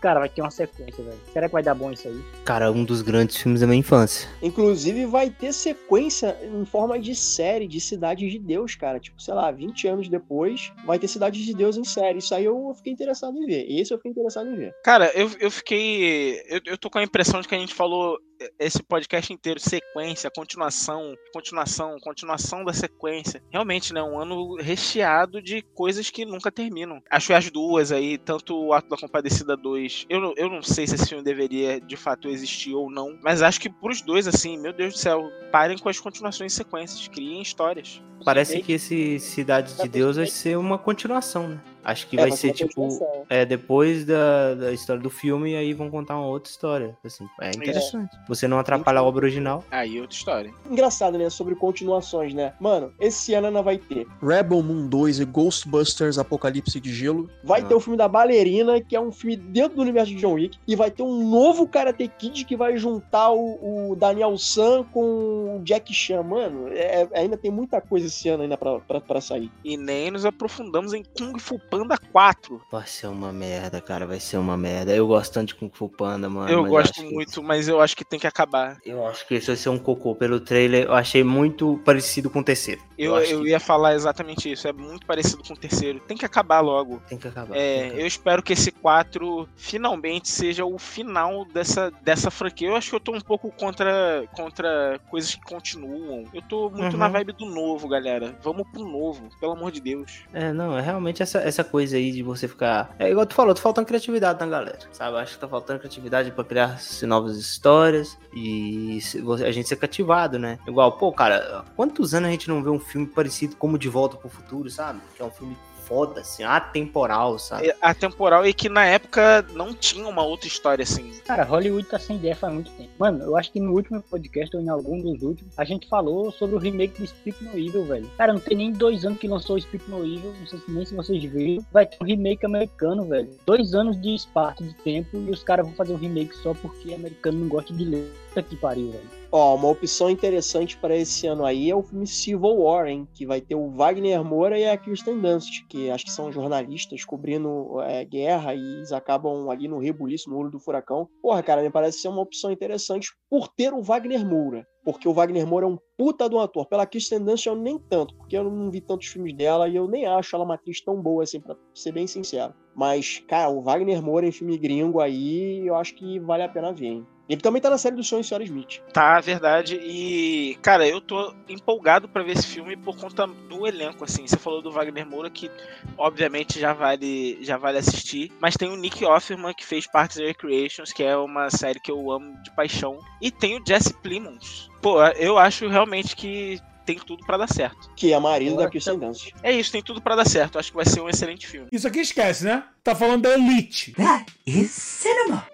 Cara, vai ter uma sequência, velho. Será que vai dar bom isso aí? Cara, um dos grandes filmes da minha infância. Inclusive, vai ter sequência em forma de série, de Cidade de Deus, cara. Tipo, sei lá, vinte anos depois, vai ter Cidade de Deus em série. Isso aí eu fiquei interessado em ver. Esse eu fiquei interessado em ver. Cara, eu, eu fiquei... Eu, eu tô com a impressão de que a gente falou esse podcast inteiro, sequência, continuação, continuação, continuação da sequência. Realmente, né? Um ano recheado de coisas que nunca terminam. Acho que as duas aí, tanto o Alto da Compadecida dois, eu não, eu não sei se esse filme deveria, de fato, existir ou não, mas acho que pros dois, assim, meu Deus do céu, parem com as continuações e sequências, criem histórias. Parece que esse Cidade de Deus vai ser uma continuação, né? Acho que é, vai ser, tipo, é, depois da, da história do filme, aí vão contar uma outra história, assim, é interessante. É. Você não atrapalha a obra original. Aí, outra história. Engraçado, né, sobre continuações, né? Mano, esse ano ainda vai ter Rebel Moon dois e Ghostbusters Apocalipse de Gelo. Vai ah. ter o filme da Bailarina, que é um filme dentro do universo de John Wick, e vai ter um novo Karate Kid que vai juntar o, o Daniel San com o Jack Chan, mano. É, ainda tem muita coisa esse ano ainda pra, pra, pra sair. E nem nos aprofundamos em Kung Fu Panda quatro. Vai ser uma merda, cara. Vai ser uma merda. Eu gosto tanto de Kung Fu Panda, mano. Eu gosto muito, que... mas eu acho que tem que acabar. Eu acho que isso vai ser um cocô. Pelo trailer, eu achei muito parecido com o terceiro. Eu, eu, eu que... ia falar exatamente isso. É muito parecido com o terceiro. Tem que acabar logo. Tem que acabar. É, tem que... Eu espero que esse quatro finalmente seja o final dessa, dessa franquia. Eu acho que eu tô um pouco contra, contra coisas que continuam. Eu tô muito uhum. na vibe do novo, galera. Vamos pro novo, pelo amor de Deus. É, não, é realmente essa, essa coisa aí de você ficar... É igual tu falou, tá faltando criatividade na galera, sabe? Acho que tá faltando criatividade pra criar novas histórias e a gente ser cativado, né? Igual, pô, cara, quantos anos a gente não vê um filme parecido como De Volta pro Futuro, sabe? Que é um filme foda, assim, atemporal, sabe? É, atemporal e que na época não tinha uma outra história, assim. Cara, Hollywood tá sem ideia faz muito tempo. Mano, eu acho que no último podcast, ou em algum dos últimos, a gente falou sobre o remake do Speak No Evil, velho. Cara, não tem nem dois anos que lançou o Speak No Evil, não sei nem se vocês viram. Vai ter um remake americano, velho. Dois anos de espaço de tempo e os caras vão fazer um remake só porque americano não gosta de ler. Puta que pariu, velho. Ó, oh, uma opção interessante pra esse ano aí é o filme Civil War, hein? Que vai ter o Wagner Moura e a Kirsten Dunst, que acho que são jornalistas cobrindo é, guerra e eles acabam ali no rebuliço, no olho do furacão. Porra, cara, me parece ser uma opção interessante por ter o Wagner Moura. Porque o Wagner Moura é um puta de um ator. Pela Kirsten Dunst eu nem tanto, porque eu não vi tantos filmes dela e eu nem acho ela uma atriz tão boa, assim, pra ser bem sincero. Mas, cara, o Wagner Moura em filme gringo aí, eu acho que vale a pena ver, hein? Ele também tá na série do Senhor e Senhora Smith. Tá, verdade. E, cara, eu tô empolgado pra ver esse filme por conta do elenco, assim. Você falou do Wagner Moura, que obviamente já vale, já vale assistir. Mas tem o Nick Offerman, que fez Parks and Recreations, que é uma série que eu amo de paixão. E tem o Jesse Plemons. Pô, eu acho realmente que tem tudo pra dar certo. Que é marido da Kirsten Dunst. É isso, tem tudo pra dar certo. Acho que vai ser um excelente filme. Isso aqui esquece, né? Tá falando da Elite. That is cinema.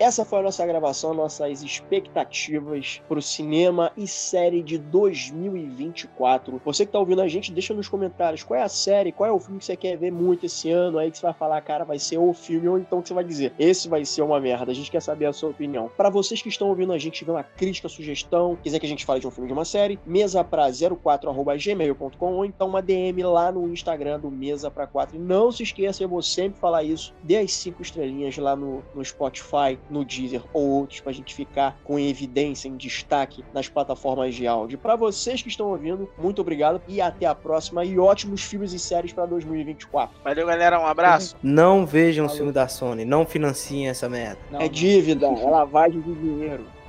Essa foi a nossa gravação, nossas expectativas para o cinema e série de dois mil e vinte e quatro. Você que tá ouvindo a gente, deixa nos comentários qual é a série, qual é o filme que você quer ver muito esse ano, aí que você vai falar, cara, vai ser o filme, ou então que você vai dizer, esse vai ser uma merda, a gente quer saber a sua opinião. Para vocês que estão ouvindo a gente, tiver uma crítica, sugestão, quiser que a gente fale de um filme, de uma série, mesa pra zero quatro arroba gmail ponto com ou então uma D M lá no Instagram do mesa pra quatro. E não se esqueça, eu vou sempre falar isso, dê as cinco estrelinhas lá no, no Spotify, no Deezer ou outros, pra gente ficar com evidência, em destaque nas plataformas de áudio. Para vocês que estão ouvindo, muito obrigado e até a próxima, e ótimos filmes e séries para dois mil e vinte e quatro. Valeu, galera, um abraço. Não vejam o filme da Sony, não financiem essa merda. Não, é dívida, é lavagem de dinheiro.